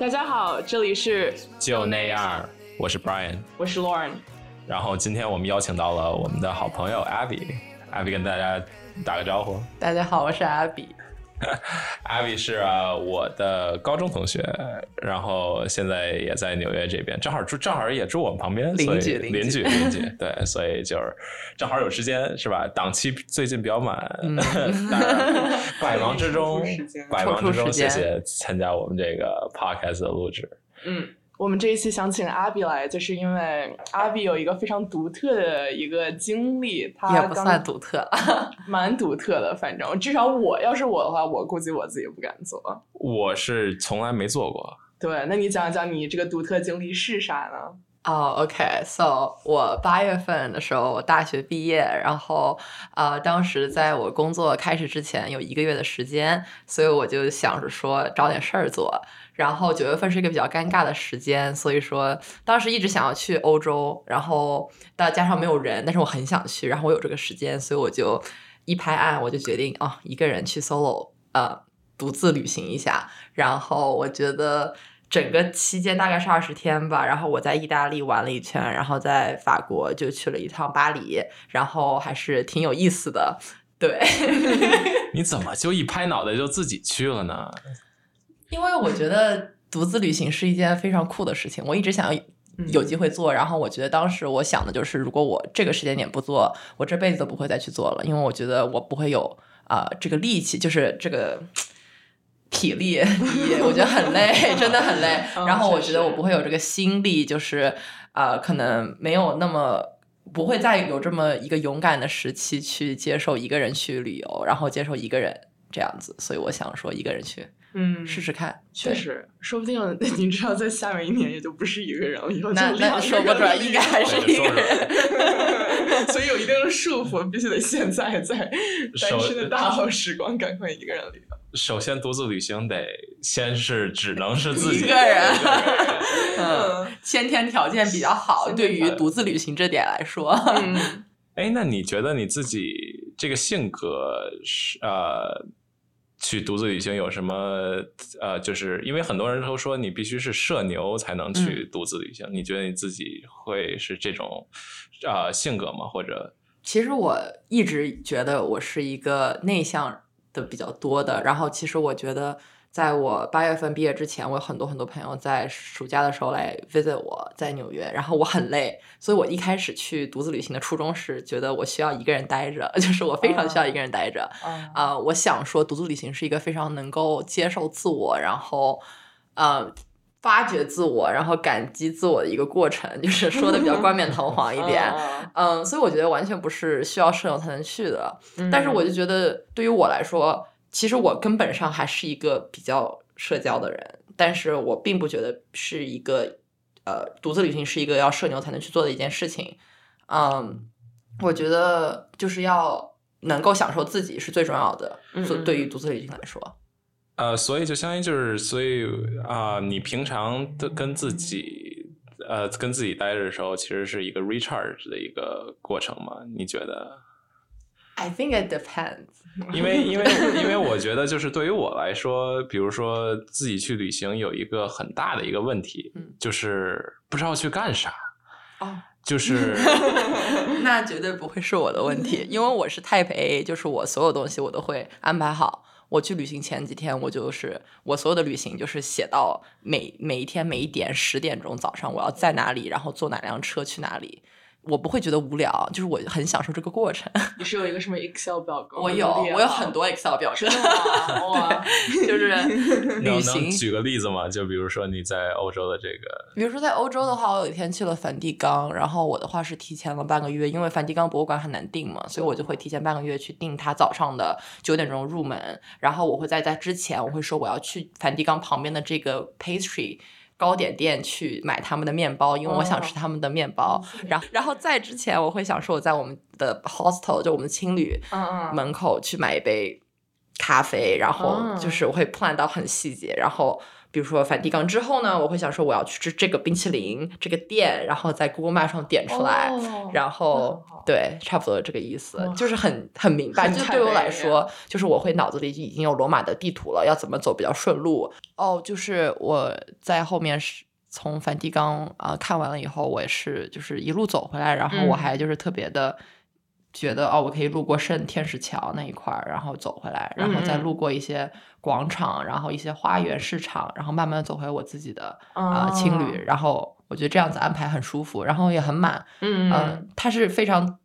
大家好，这里是就那样，我是 Brian， 我是 Lauren， 然后今天我们邀请到了我们的好朋友 Abby 跟大家打个招呼。大家好，我是 Abby。 Abby 是我的高中同学，然后现在也在纽约这边，正好也住我们旁边，邻居对，所以就是正好有时间是吧？档期最近比较满，当然百忙之中谢谢参加我们这个 podcast 的录制。我们这一期想请阿比来，就是因为阿比有一个非常独特的一个经历，他也不算独特了，蛮独特的。反正至少要是我的话，我估计我自己不敢做。我是从来没做过。对，那你讲一讲你这个独特经历是啥呢？哦、OK，so 我8月份的时候，我大学毕业，然后当时在我工作开始之前有1个月的时间，所以我就想着说找点事儿做。然后9月份是一个比较尴尬的时间，所以说当时一直想要去欧洲，然后但加上没有人，但是我很想去，然后我有这个时间，所以我就一拍案，我就决定一个人去 solo 独自旅行一下。然后我觉得整个期间大概是20天吧，然后我在意大利玩了一圈，然后在法国就去了一趟巴黎，然后还是挺有意思的。对，你怎么就一拍脑袋就自己去了呢？因为我觉得独自旅行是一件非常酷的事情，我一直想要有机会做，然后我觉得当时我想的就是，如果我这个时间点不做，我这辈子都不会再去做了，因为我觉得我不会有这个力气，就是这个体力，我觉得很累，真的很累。然后我觉得我不会有这个心力，就是可能没有那么不会再有这么一个勇敢的时期去接受一个人去旅游，然后接受一个人这样子。所以我想说一个人去试试看。确实，说不定你知道在下面1年也就不是一个人了，以后就那说不准应该还是一个人。所以有一定的束缚，必须得现在在单身的大好时光赶快一个人旅游。首先独自旅行得先是只能是自己一个人，先天条件比较好，对于独自旅行这点来说。那你觉得你自己这个性格去独自旅行有什么就是因为很多人都说你必须是社牛才能去独自旅行，你觉得你自己会是这种性格吗？或者其实我一直觉得我是一个内向的比较多的，然后其实我觉得在我8月份毕业之前，我有很多朋友在暑假的时候来 visit 我在纽约，然后我很累，所以我一开始去独自旅行的初衷是觉得我需要一个人待着，就是我非常需要一个人待着。我想说独自旅行是一个非常能够接受自我，然后发掘自我，然后感激自我的一个过程，就是说的比较冠冕堂皇一点。所以我觉得完全不是需要社友才能去的。但是我就觉得对于我来说，其实我根本上还是一个比较社交的人，但是我并不觉得是一个独自旅行是一个要社牛才能去做的一件事情。我觉得就是要能够享受自己是最重要的，对于独自旅行来说。所以就相当于就是，所以你平常的跟自己待着的时候，其实是一个 recharge 的一个过程嘛？你觉得 ？I think it depends。因为我觉得就是对于我来说，比如说自己去旅行有一个很大的一个问题，就是不知道去干啥。就是那绝对不会是我的问题，因为我是 Type A， 就是我所有东西我都会安排好。我去旅行前几天，我所有的旅行就是写到每一天每一点10点钟早上我要在哪里，然后坐哪辆车去哪里，我不会觉得无聊，就是我很享受这个过程。你是有一个什么 Excel 表格？我有很多 Excel 表格。哇，就是旅行能举个例子吗？就比如说你在欧洲的这个，比如说在欧洲的话，我有一天去了梵蒂冈，然后我的话是提前了半个月，因为梵蒂冈博物馆很难订嘛，所以我就会提前半个月去订它早上的9点钟入门，然后我会在之前我会说我要去梵蒂冈旁边的这个 pastry糕点店去买他们的面包，因为我想吃他们的面包。然后在之前我会想说我在我们的 hostel 就我们青旅门口去买一杯咖啡，然后就是我会 plan 到很细节，然后比如说梵蒂冈之后呢，我会想说我要去吃这个冰淇淋这个店，然后在 Google Map 上点出来，哦、然后对，差不多这个意思，哦、就是很明白。就对我来说，就是我会脑子里已经有罗马的地图了，要怎么走比较顺路。哦，就是我在后面是。从梵蒂冈啊、看完了以后，我也是就是一路走回来，然后我还就是特别的觉得、哦，我可以路过圣天使桥那一块儿，然后走回来，然后再路过一些广场，然后一些花园市场，然后慢慢走回我自己的青旅，然后我觉得这样子安排很舒服，然后也很满，它是非常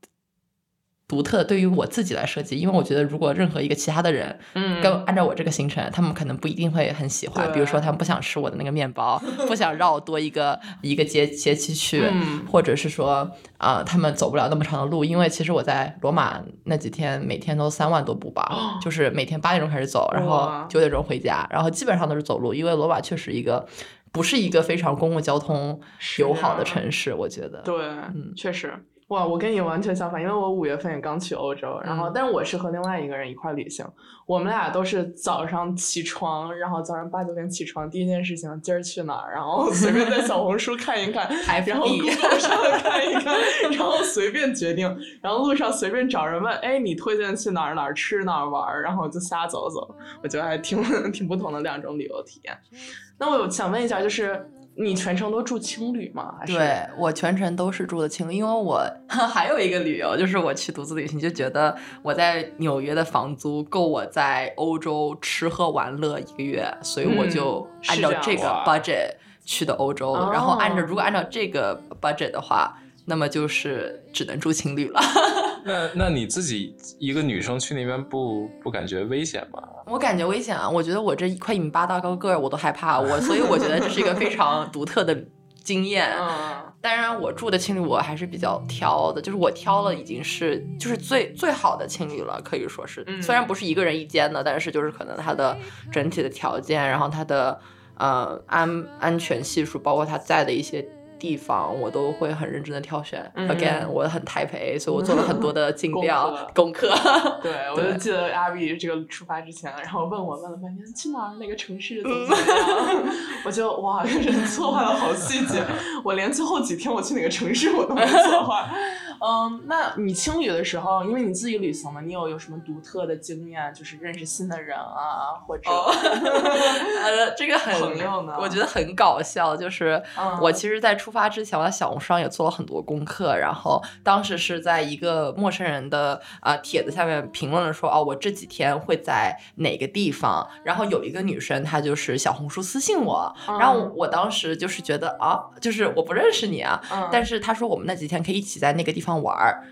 独特对于我自己来设计，因为我觉得如果任何一个其他的人跟按照我这个行程，他们可能不一定会很喜欢，比如说他们不想吃我的那个面包，不想绕多一个节气去，或者是说他们走不了那么长的路，因为其实我在罗马那几天每天都3万多步吧，就是每天8点钟开始走，然后9点钟回家，然后基本上都是走路，因为罗马确实不是一个非常公共交通友好的城市，我觉得对，确实。哇，我跟你完全相反，因为我5月份也刚去欧洲，然后但是我是和另外一个人一块旅行，我们俩都是早上起床，然后早上8、9点起床，第一件事情今儿去哪儿，然后随便在小红书看一看然后 Google 上看一看然后随便决定，然后路上随便找人问，哎，你推荐去哪儿哪儿吃哪儿玩，然后就瞎走走，我觉得还挺不同的两种旅游体验。那我想问一下，就是你全程都住青旅吗？还是？对，我全程都是住的青旅，因为我还有一个理由，就是我去独自旅行就觉得我在纽约的房租够我在欧洲吃喝玩乐1个月，所以我就按照这个 budget 去的欧洲，然后如果按照这个 budget 的话，那么就是只能住青旅了。那你自己一个女生去那边不感觉危险吗？我感觉危险啊，我觉得我这1.8米大高个儿我都害怕，所以我觉得这是一个非常独特的经验。当然我住的青旅我还是比较挑的，就是我挑了已经是就是最好的青旅了，可以说是虽然不是1个人1间的，但是就是可能它的整体的条件，然后它的安全系数，包括它在的一些地方我都会很认真的挑选。Again， 我很台北，所以我做了很多的尽调功课。对，我就记得 Abby 这个出发之前，然后问了半天去哪儿，哪个城市怎么样，我就哇，就是策划的好细节，我连最后几天我去哪个城市我都没策划。那你青旅的时候，因为你自己旅行嘛，你有什么独特的经验，就是认识新的人啊，或者这个朋友呢？我觉得很搞笑，就是我其实在出发之前，我在小红书上也做了很多功课，然后当时是在一个陌生人的帖子下面评论了说，我这几天会在哪个地方，然后有一个女生她就是小红书私信我，然后我当时就是觉得就是我不认识你啊，但是她说我们那几天可以一起在那个地方玩，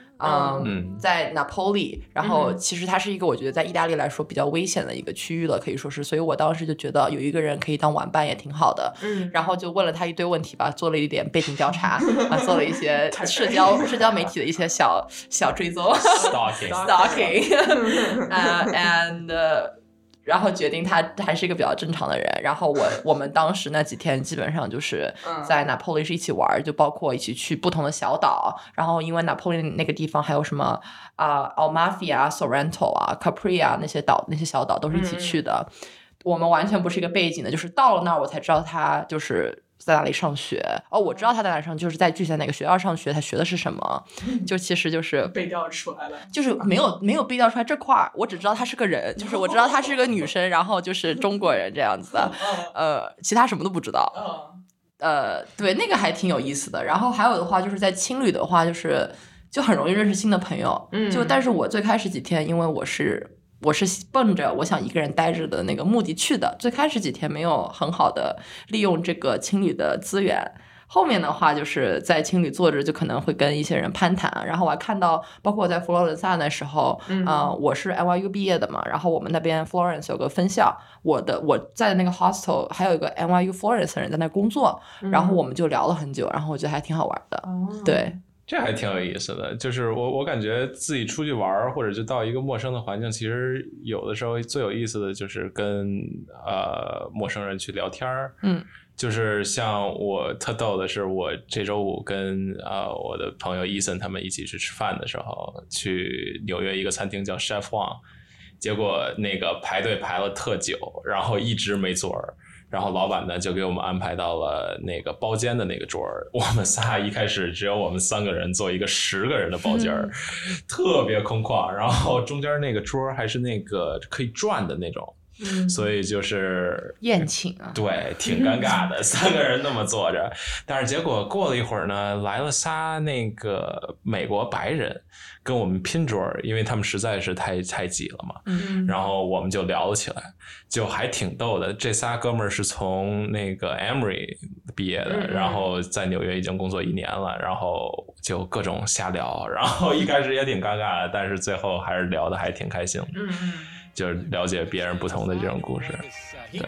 在 Napoli， 然后其实它是一个我觉得在意大利来说比较危险的一个区域了，可以说是，所以我当时就觉得有一个人可以当玩伴也挺好的，然后就问了他一堆问题吧，做了一点背景调查做了一些社交媒体的一些小追踪stalking然后决定他还是一个比较正常的人，然后我们当时那几天基本上就是在 Napoli 是一起玩，就包括一起去不同的小岛，然后因为 Napoli 那个地方还有什么Amalfi 啊 Sorrento 啊 Capri 啊那些小岛都是一起去的，我们完全不是一个背景的，就是到了那儿我才知道他就是在哪里上学，我知道他在哪上，就是在具体在哪个学校上学，他学的是什么，就其实就是背调出来了，就是没有背调出来这块儿，我只知道他是个人，就是我知道他是个女生，然后就是中国人这样子的，其他什么都不知道，对，那个还挺有意思的。然后还有的话就是在青旅的话，就很容易认识新的朋友，但是我最开始几天，因为我是奔着我想一个人待着的那个目的去的，最开始几天没有很好的利用这个青旅的资源，后面的话就是在青旅坐着就可能会跟一些人攀谈，然后我还看到包括我在佛罗伦萨的时候，我是 NYU 毕业的嘛，然后我们那边 Florence 有个分校，我在那个 hostel 还有一个 NYU Florence 的人在那工作，然后我们就聊了很久，然后我觉得还挺好玩的，对，这还挺有意思的。就是我感觉自己出去玩或者就到一个陌生的环境，其实有的时候最有意思的就是跟陌生人去聊天，就是像我特逗的是，我这周五跟我的朋友 Eason 他们一起去吃饭的时候，去纽约一个餐厅叫 Chef Wong， 结果那个排队排了特久，然后一直没座儿。然后老板呢就给我们安排到了那个包间的那个桌儿，我们仨一开始只有我们3个人做一个10个人的包间、特别空旷，然后中间那个桌还是那个可以转的那种，所以就是宴请啊，对，挺尴尬的，3个人那么坐着。但是结果过了一会儿呢，来了仨那个美国白人跟我们拼桌，因为他们实在是太挤了嘛。然后我们就聊了起来，就还挺逗的。这仨哥们儿是从那个 Emory 毕业的，然后在纽约已经工作1年了，然后就各种瞎聊，然后一开始也挺尴尬的，但是最后还是聊得还挺开心的。就是了解别人不同的这种故事，对。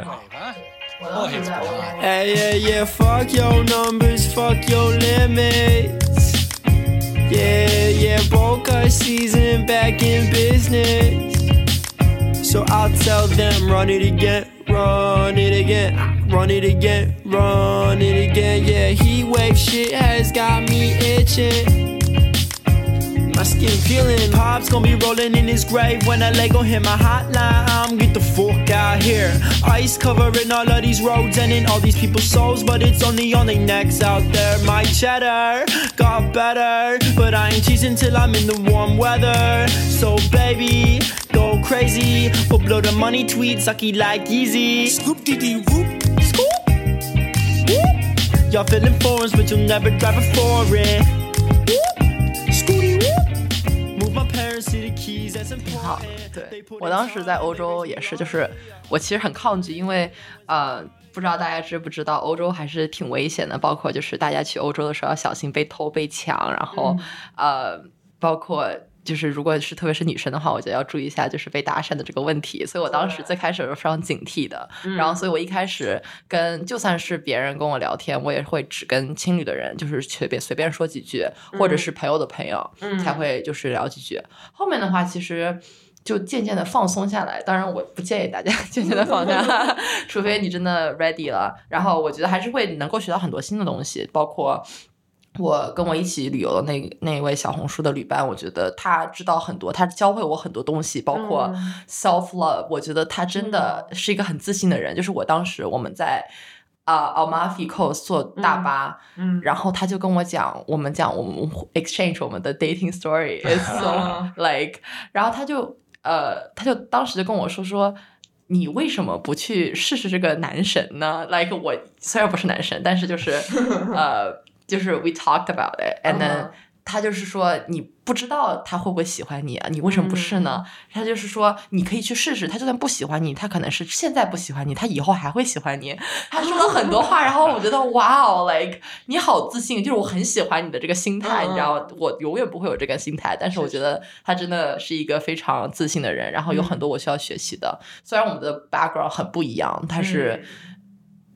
Hey yeah yeah, fuck your numbers, fuck your limits. Yeah yeah, Boca season back in business. So I'll tell them run it again, run it again, run it again, run it again. Yeah, heat wave shit has got me itching.My skin peeling, Pop's gonna be rolling in his grave when I lay on him. My hotline, I'm get the fuck out here. Ice covering all of these roads and in all these people's souls, but it's only on their necks out there. My cheddar got better, but I ain't cheesing till I'm in the warm weather. So baby, go crazy, but blow the money tweet, sucky like Easy. Scoop dee dee whoop, scoop, whoop. Y'all feeling foreign, but you'll never drive a foreign.挺好的，对，我当时在欧洲也是，就是我其实很抗拒，因为不知道大家知不知道，欧洲还是挺危险的，包括就是大家去欧洲的时候要小心被偷被抢，然后包括就是如果是特别是女生的话，我觉得要注意一下就是被搭讪的这个问题，所以我当时最开始是非常警惕的，然后所以我一开始跟就算是别人跟我聊天，我也会只跟情侣的人就是随便说几句，或者是朋友的朋友才会就是聊几句，后面的话其实就渐渐的放松下来，当然我不建议大家渐渐的放下除非你真的 ready 了，然后我觉得还是会能够学到很多新的东西，包括我跟我一起旅游的那位小红书的旅伴，我觉得他知道很多，他教会我很多东西，包括 self love， 我觉得他真的是一个很自信的人，就是我当时我们在Amalfi Coast 坐大巴，然后他就跟我讲，我们 exchange 我们的 dating story it's so like 然后他就当时就跟我说你为什么不去试试这个男神呢， like 我虽然不是男神，但是就是就是 we talked about it and then 他就是说你不知道他会不会喜欢你啊，你为什么不是呢，他就是说你可以去试试，他就算不喜欢你，他可能是现在不喜欢你，他以后还会喜欢你，他说了很多话然后我觉得哇哦 like 你好自信，就是我很喜欢你的这个心态，你知道我永远不会有这个心态，但是我觉得他真的是一个非常自信的人，然后有很多我需要学习的，虽然我们的 background 很不一样，但是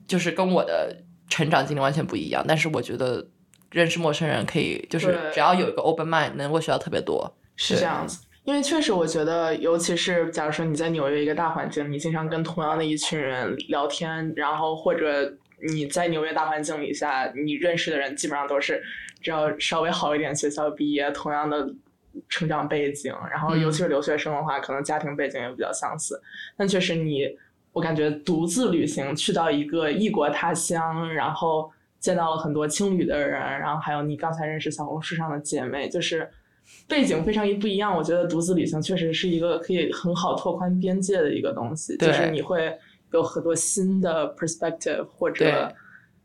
就是跟我的成长经历完全不一样，但是我觉得认识陌生人可以就是只要有一个 open mind 能够学到特别多，是这样子，因为确实我觉得尤其是假如说你在纽约一个大环境，你经常跟同样的一群人聊天，然后或者你在纽约大环境里下你认识的人基本上都是只要稍微好一点学校毕业，同样的成长背景，然后尤其是留学生的话可能家庭背景也比较相似，但确实我感觉独自旅行去到一个异国他乡，然后见到了很多青旅的人，然后还有你刚才认识小红书上的姐妹，就是背景非常不一样，我觉得独自旅行确实是一个可以很好拓宽边界的一个东西，就是你会有很多新的 perspective， 或者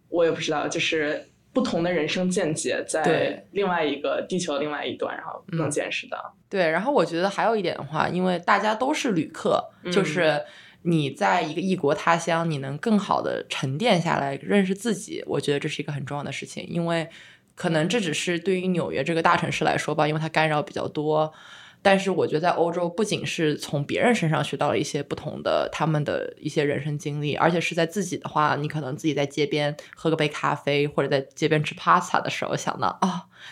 我也不知道就是不同的人生见解在另外一个地球另外一端，然后能见识到，对，然后我觉得还有一点的话，因为大家都是旅客，就是你在一个异国他乡你能更好的沉淀下来认识自己，我觉得这是一个很重要的事情，因为可能这只是对于纽约这个大城市来说吧，因为它干扰比较多，但是我觉得在欧洲不仅是从别人身上学到了一些不同的他们的一些人生经历，而且是在自己的话，你可能自己在街边喝个杯咖啡或者在街边吃 pasta 的时候想到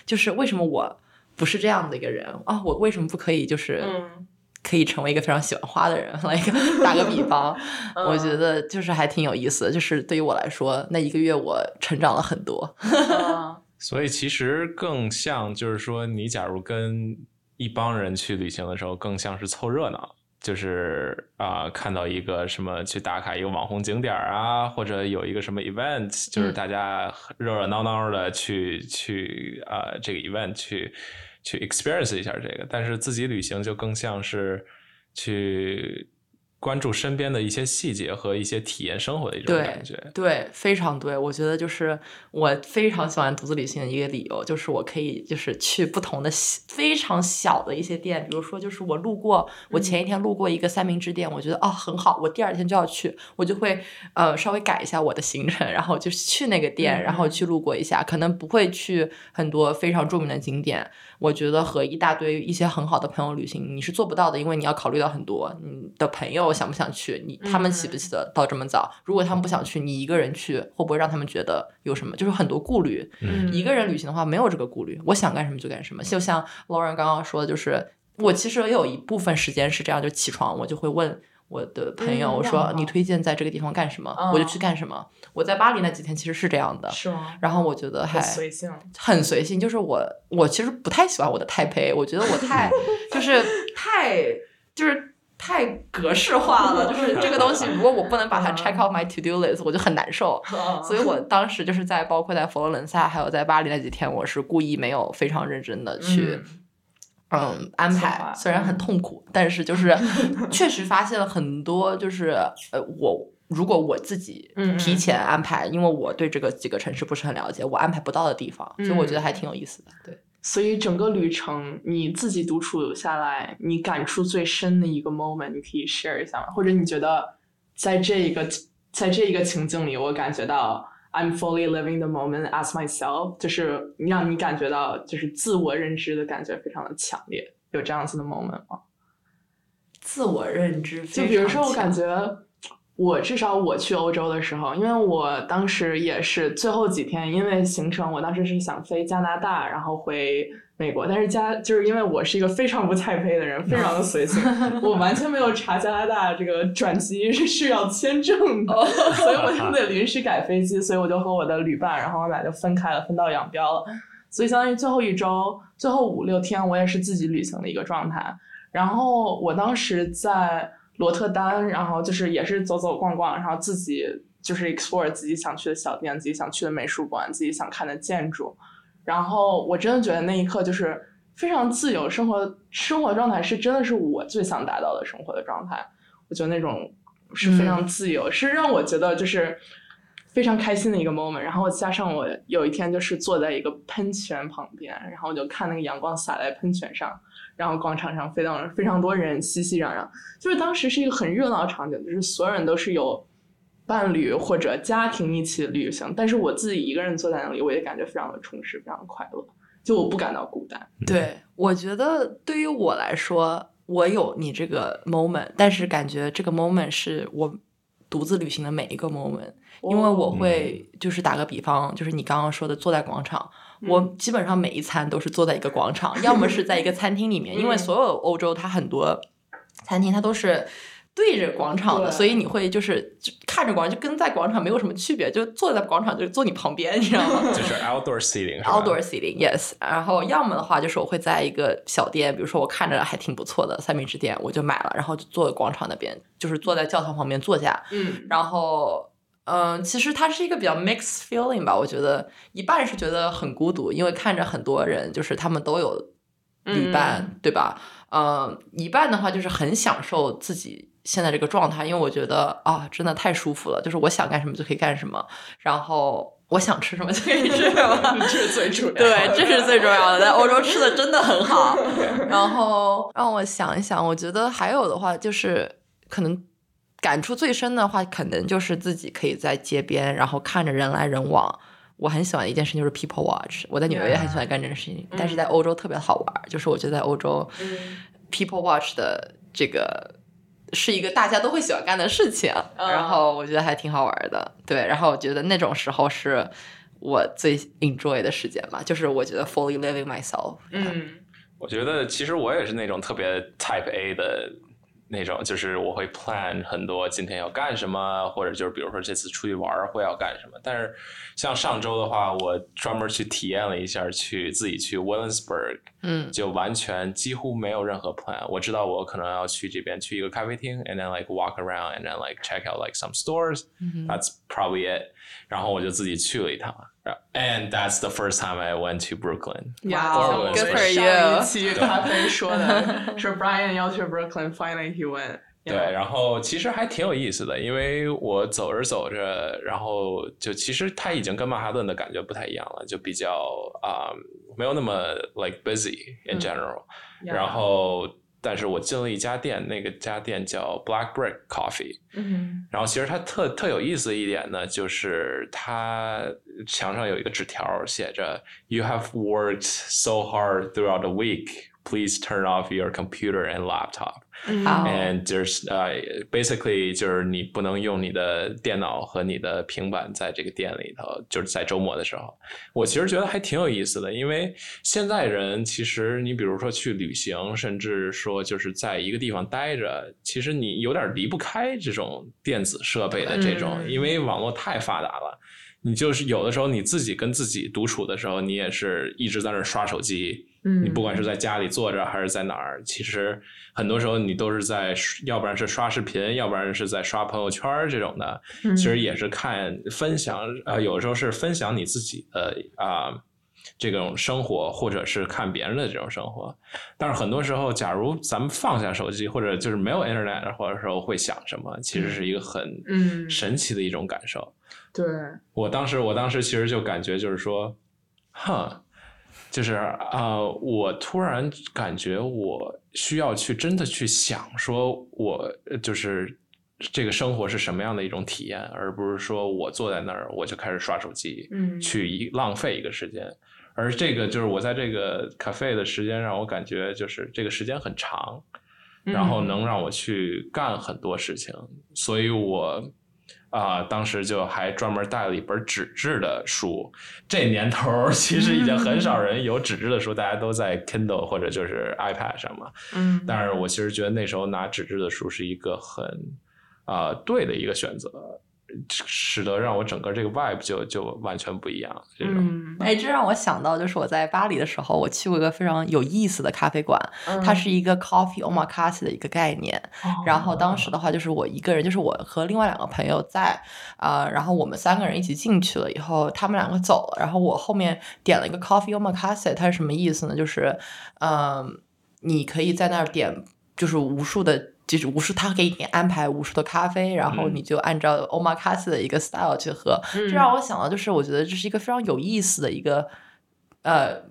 就是为什么我不是这样的一个人啊，我为什么不可以就是可以成为一个非常喜欢花的人，来打个比方我觉得就是还挺有意思的，就是对于我来说那1个月我成长了很多所以其实更像就是说你假如跟一帮人去旅行的时候更像是凑热闹，就是看到一个什么去打卡一个网红景点啊，或者有一个什么 event， 就是大家热热闹闹的去这个 event 去 experience 一下这个。但是自己旅行就更像是去关注身边的一些细节和一些体验生活的一种感觉。 对，非常对。我觉得就是我非常喜欢独自旅行的一个理由，就是我可以就是去不同的非常小的一些店，比如说就是我前一天路过一个三明治店，我觉得很好，我第二天就要去，我就会稍微改一下我的行程，然后就去那个店，然后去路过一下，可能不会去很多非常著名的景点。我觉得和一大堆一些很好的朋友旅行你是做不到的，因为你要考虑到很多，你的朋友想不想去，他们起不起得到这么早，如果他们不想去，你一个人去会不会让他们觉得有什么，就是很多顾虑。一个人旅行的话没有这个顾虑，我想干什么就干什么。就像 Lauren 刚刚说的，就是我其实也有一部分时间是这样，就起床我就会问我的朋友，我说你推荐在这个地方干什么，我就去干什么。我在巴黎那几天其实是这样的，是吗？然后我觉得还很随性，就是我其实不太喜欢我的泰培，我觉得我太太格式化了，就是这个东西如果我不能把它 check out my to do list 我就很难受。所以我当时就是包括在佛罗伦萨还有在巴黎那几天，我是故意没有非常认真的去安排，虽然很痛苦，但是就是确实发现了很多，就是如果我自己提前安排，因为我对这个几个城市不是很了解，我安排不到的地方，所以我觉得还挺有意思的。对，所以整个旅程你自己独处下来，你感触最深的一个 moment 你可以 share 一下吗？或者你觉得在这一个情境里，我感觉到 I'm fully living the moment as myself， 就是让你感觉到就是自我认知的感觉非常的强烈，有这样子的 moment 吗？自我认知非常强，就比如说我感觉至少我去欧洲的时候，因为我当时也是最后几天，因为行程我当时是想飞加拿大然后回美国，但是就是因为我是一个非常不太配的人，非常的随性，我完全没有查加拿大这个转机是需要签证的，所以我就得临时改飞机，所以我就和我的旅伴，然后我俩就分开了，分道扬镳了。所以相当于最后一周，最后5-6天我也是自己旅行的一个状态。然后我当时在罗特丹，然后就是也是走走逛逛，然后自己就是 explore 自己想去的小店，自己想去的美术馆，自己想看的建筑。然后我真的觉得那一刻就是非常自由，生活状态是真的是我最想达到的生活的状态。我觉得那种是非常自由，是让我觉得就是非常开心的一个 moment。 然后加上我有一天就是坐在一个喷泉旁边，然后我就看那个阳光洒在喷泉上，然后广场上非常多人熙熙攘攘，就是当时是一个很热闹的场景，就是所有人都是有伴侣或者家庭一起旅行，但是我自己一个人坐在那里，我也感觉非常的充实，非常快乐，就我不感到孤单。对，我觉得对于我来说，我有你这个 moment， 但是感觉这个 moment 是我独自旅行的每一个 moment， 因为我会就是打个比方，就是你刚刚说的坐在广场，我基本上每一餐都是坐在一个广场，要么是在一个餐厅里面，因为所有欧洲它很多餐厅它都是对着广场的，所以你会就是看着广场，就跟在广场没有什么区别，就坐在广场就是坐你旁边，你知道吗？就是 outdoor seating， outdoor seating， yes。 然后要么的话就是我会在一个小店，比如说我看着还挺不错的三明治店，我就买了，然后就坐在广场那边，就是坐在教堂旁边坐下，然后其实它是一个比较 mixed feeling 吧。我觉得一半是觉得很孤独，因为看着很多人就是他们都有旅伴，对吧？一半的话就是很享受自己现在这个状态，因为我觉得真的太舒服了，就是我想干什么就可以干什么，然后我想吃什么就可以吃什么，这是最重要的。对，这是最重要的，在欧洲吃的真的很好。然后让我想一想，我觉得还有的话就是可能感触最深的话，可能就是自己可以在街边，然后看着人来人往。我很喜欢的一件事情就是 people watch， 我在纽约也很喜欢干这件事情，但是在欧洲特别好玩，就是我觉得在欧洲 people watch 的这个是一个大家都会喜欢干的事情，然后我觉得还挺好玩的。对，然后我觉得那种时候是我最 enjoy 的时间吧，就是我觉得 fully living myself。 我觉得其实我也是那种特别 type A 的那种，就是我会 plan 很多今天要干什么，或者就是比如说这次出去玩会要干什么。但是像上周的话，我专门去体验了一下，自己去 Williamsburg， 就完全几乎没有任何 plan。我知道我可能要去这边去一个咖啡厅 ，and then like walk around and then like check out like some stores，that's probably it。然后我就自己去了一趟。And that's the first time I went to Brooklyn. Wow, good for you. 上一期咖啡说的，说 Brian 要去 Brooklyn, finally he went. 对，然后其实还挺有意思的，因为我走着走着，然后就其实它已经跟曼哈顿的感觉不太一样了，就比较没有那么 like busy in general. 然后但是我进了一家店，那个家店叫 Black Brick Coffee，然后其实它特有意思的一点呢，就是它墙上有一个纸条写着 You have worked so hard throughout the week, please turn off your computer and laptop. And there's basically 就是你不能用你的电脑和你的平板在这个店里头，就是在周末的时候。我其实觉得还挺有意思的，因为现在人其实你比如说去旅行，甚至说就是在一个地方待着，其实你有点离不开这种电子设备的这种，因为网络太发达了。你就是有的时候你自己跟自己独处的时候，你也是一直在那刷手机，你不管是在家里坐着还是在哪儿，其实很多时候你都是在要不然是刷视频，要不然是在刷朋友圈这种的，其实也是看分享，有时候是分享你自己的这种生活，或者是看别人的这种生活。但是很多时候假如咱们放下手机，或者就是没有 internet 的时候会想什么，其实是一个很神奇的一种感受。对，我当时其实就感觉就是说，就是我突然感觉我需要去真的去想，说我就是这个生活是什么样的一种体验，而不是说我坐在那儿我就开始刷手机，去浪费一个时间。而这个就是我在这个 cafe 的时间让我感觉就是这个时间很长，然后能让我去干很多事情，所以我当时就还专门带了一本纸质的书。这年头其实已经很少人有纸质的书，大家都在 Kindle 或者就是 iPad 上嘛。但是我其实觉得那时候拿纸质的书是一个很对的一个选择，使得让我整个这个 vibe 就完全不一样这种。这让我想到就是我在巴黎的时候，我去过一个非常有意思的咖啡馆，它是一个 coffee omakase 的一个概念，然后当时的话就是我一个人，就是我和另外两个朋友在然后我们三个人一起进去了以后，他们两个走了，然后我后面点了一个 coffee omakase。 它是什么意思呢？就是你可以在那儿点就是无数的，就是无数，他给你安排无数的咖啡，然后你就按照 omakase 的一个 style 去喝。这让我想到就是我觉得这是一个非常有意思的一个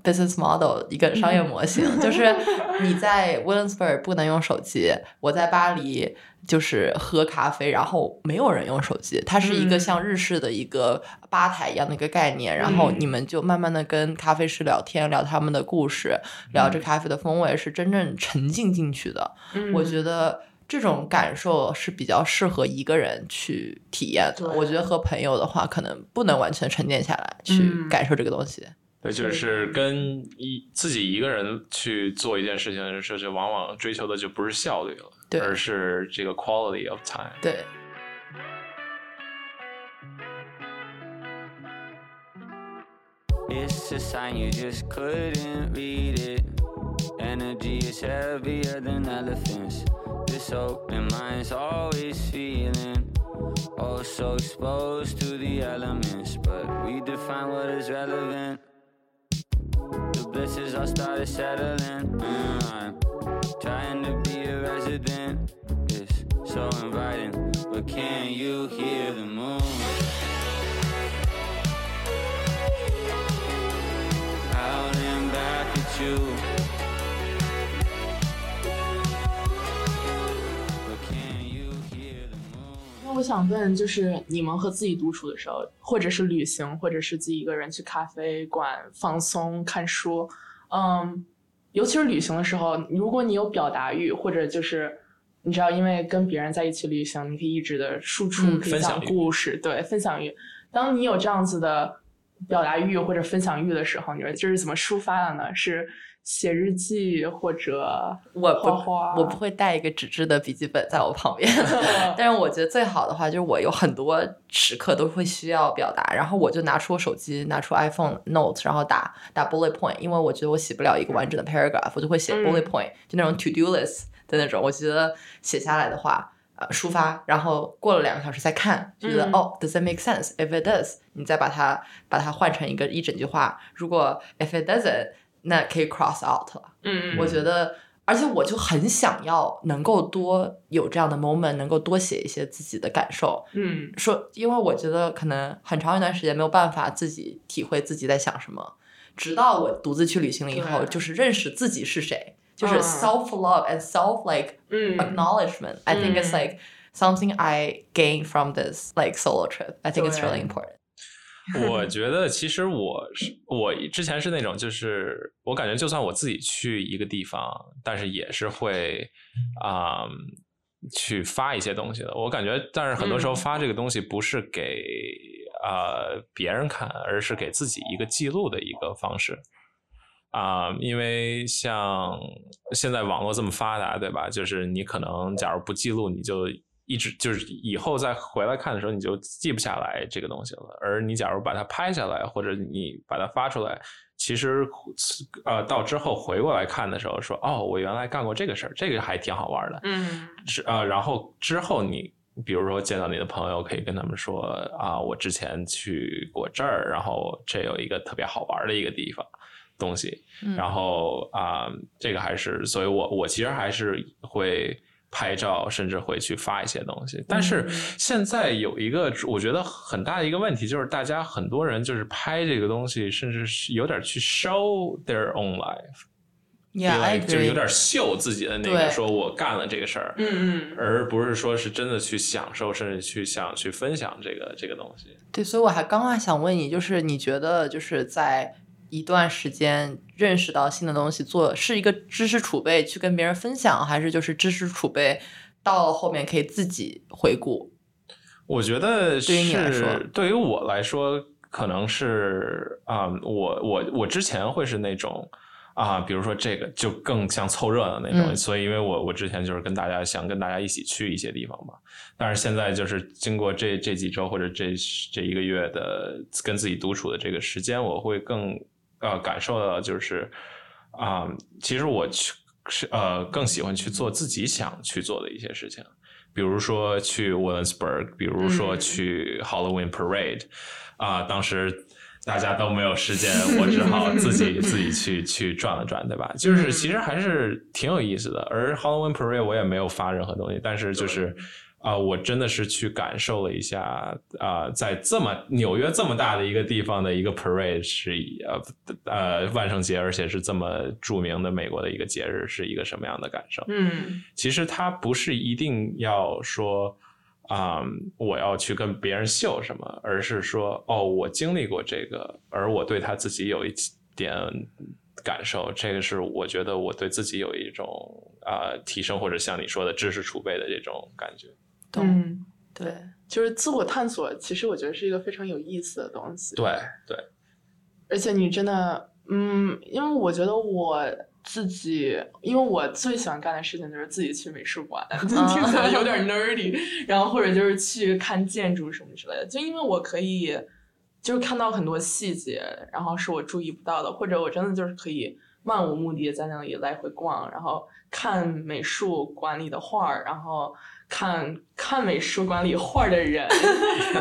business model， 一个商业模型。就是你在 Williamsburg 不能用手机，我在巴黎就是喝咖啡，然后没有人用手机，它是一个像日式的一个吧台一样的一个概念，然后你们就慢慢的跟咖啡师聊天，聊他们的故事，聊这咖啡的风味，是真正沉浸进去的。我觉得这种感受是比较适合一个人去体验的，我觉得和朋友的话可能不能完全沉淀下来去感受这个东西。对，就是跟自己一个人去做一件事情的时候，就往往追求的就不是效率了，而是这个 quality of time。 对，The blisses all started settling, I'm trying to be a resident. It's so inviting, but can you hear the moon? Out and back at you, but can you hear the moon? 那我想问，就是你们和自己独处的时候，或者是旅行，或者是自己一个人去咖啡馆放松看书，尤其是旅行的时候，如果你有表达欲，或者就是你知道，因为跟别人在一起旅行，你可以一直的输出，可以讲故事，对，分享欲。当你有这样子的表达欲或者分享欲的时候，你说这是怎么抒发的呢？是写日记或者画画？我不会带一个纸质的笔记本在我旁边但是我觉得最好的话就是我有很多时刻都会需要表达，然后我就拿出我手机，拿出 iPhone Notes， 然后打 bullet point， 因为我觉得我写不了一个完整的 paragraph， 我就会写 bullet point，就那种 to do list 的那种。我觉得写下来的话抒发，然后过了2个小时再看，觉得哦 does it make sense, if it does 你再把它换成一整句话，如果 if it doesn't 那可以 cross out 了。我觉得而且我就很想要能够多有这样的 moment， 能够多写一些自己的感受。说因为我觉得可能很长一段时间没有办法自己体会自己在想什么，直到我独自去旅行了以后，就是认识自己是谁，就是 self-love and self-like acknowledgement. I think it's like something I gained from this like solo trip. I think it's really important. 我觉得其实我之前是那种，就是我感觉就算我自己去一个地方，但是也是会去发一些东西的。我感觉但是很多时候发这个东西不是给别人看，而是给自己一个记录的一个方式。因为像现在网络这么发达，对吧？就是你可能假如不记录，你就一直就是以后再回来看的时候，你就记不下来这个东西了。而你假如把它拍下来，或者你把它发出来，其实到之后回过来看的时候说，哦，我原来干过这个事儿，这个还挺好玩的。然后之后你比如说见到你的朋友，可以跟他们说啊，我之前去过这儿，然后这有一个特别好玩的一个地方。东西，然后这个还是，所以我其实还是会拍照，甚至会去发一些东西。但是现在有一个我觉得很大的一个问题，就是大家很多人就是拍这个东西，甚至有点去 show their own life。Yeah, 就是有点秀自己的那个，说我干了这个事儿，而不是说是真的去享受，甚至去想去分享这个东西。对，所以我还刚想问你，就是你觉得就是在一段时间认识到新的东西做是一个知识储备去跟别人分享，还是就是知识储备到后面可以自己回顾？我觉得是对于你来说，对于我来说可能是我之前会是那种比如说这个就更像凑热闹那种，所以因为我之前就是跟大家一起去一些地方嘛，但是现在就是经过这几周或者这一个月的跟自己独处的这个时间，我会更感受到就是其实我更喜欢去做自己想去做的一些事情，比如说去 Williamsburg， 比如说去 Halloween Parade， 当时大家都没有时间，我只好自己去转了转，对吧？就是其实还是挺有意思的。而 Halloween Parade 我也没有发任何东西，但是就是我真的是去感受了一下在纽约这么大的一个地方的一个 parade 是万圣节，而且是这么著名的美国的一个节日，是一个什么样的感受。其实它不是一定要说我要去跟别人秀什么，而是说哦，我经历过这个，而我对他自己有一点感受，这个是我觉得我对自己有一种提升，或者像你说的知识储备的这种感觉。对，就是自我探索，其实我觉得是一个非常有意思的东西。对，而且你真的，因为我觉得我自己，因为我最喜欢干的事情就是自己去美术馆，听起来有点 nerdy， 然后或者就是去看建筑什么之类的，就因为我可以就是看到很多细节，然后是我注意不到的，或者我真的就是可以漫无目的在那里来回逛，然后看美术馆里的画，然后看美术馆里画的人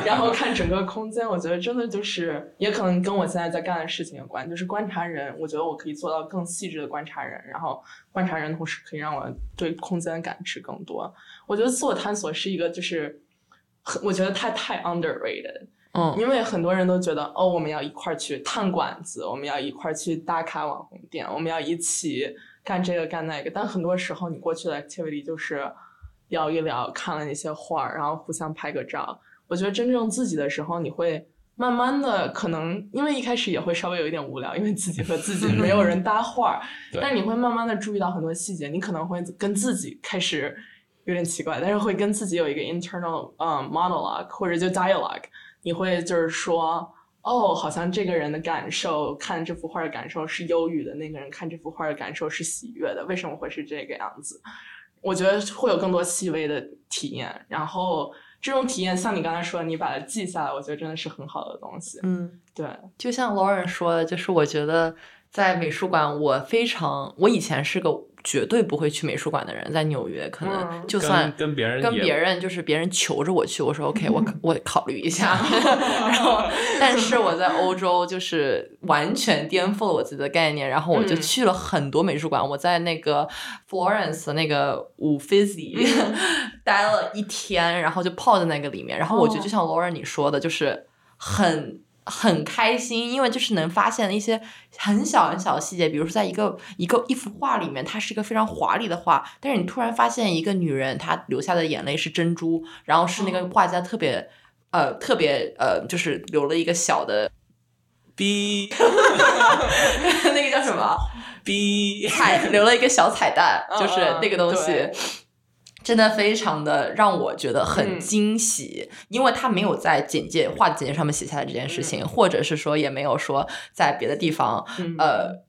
然后看整个空间。我觉得真的就是也可能跟我现在在干的事情有关，就是观察人，我觉得我可以做到更细致的观察人，然后观察人同时可以让我对空间的感知更多。我觉得自我探索是一个就是我觉得太 underrated，因为很多人都觉得哦，我们要一块去探馆子，我们要一块去打卡网红店，我们要一起干这个干那个，但很多时候你过去的 activity 就是聊一聊，看了那些画，然后互相拍个照。我觉得真正自己的时候，你会慢慢的可能因为一开始也会稍微有一点无聊，因为自己和自己没有人搭话但你会慢慢的注意到很多细节，你可能会跟自己开始有点奇怪，但是会跟自己有一个 internal monologue 或者就 dialogue，你会就是说哦，好像这个人的感受，看这幅画的感受是忧郁的，那个人看这幅画的感受是喜悦的，为什么会是这个样子？我觉得会有更多细微的体验，然后这种体验像你刚才说你把它记下来，我觉得真的是很好的东西。嗯，对，就像 Lauren 说的，就是我觉得在美术馆，我以前是个绝对不会去美术馆的人，在纽约可能就算跟别人就是别人求着我去，我说 OK 我考虑一下然后但是我在欧洲就是完全颠覆了我自己的概念，然后我就去了很多美术馆，我在那个 Florence 那个 Uffizi 待了一天，然后就泡在那个里面，然后我觉得就像 Lauren 你说的，就是很开心，因为就是能发现一些很小很小的细节，比如说在一幅画里面，它是一个非常华丽的画，但是你突然发现一个女人她流下的眼泪是珍珠，然后是那个画家特别就是留了一个小的B 那个叫什么 B 留了一个小彩蛋，就是那个东西真的非常的让我觉得很惊喜，因为他没有在画的简介上面写下来这件事情，或者是说也没有说在别的地方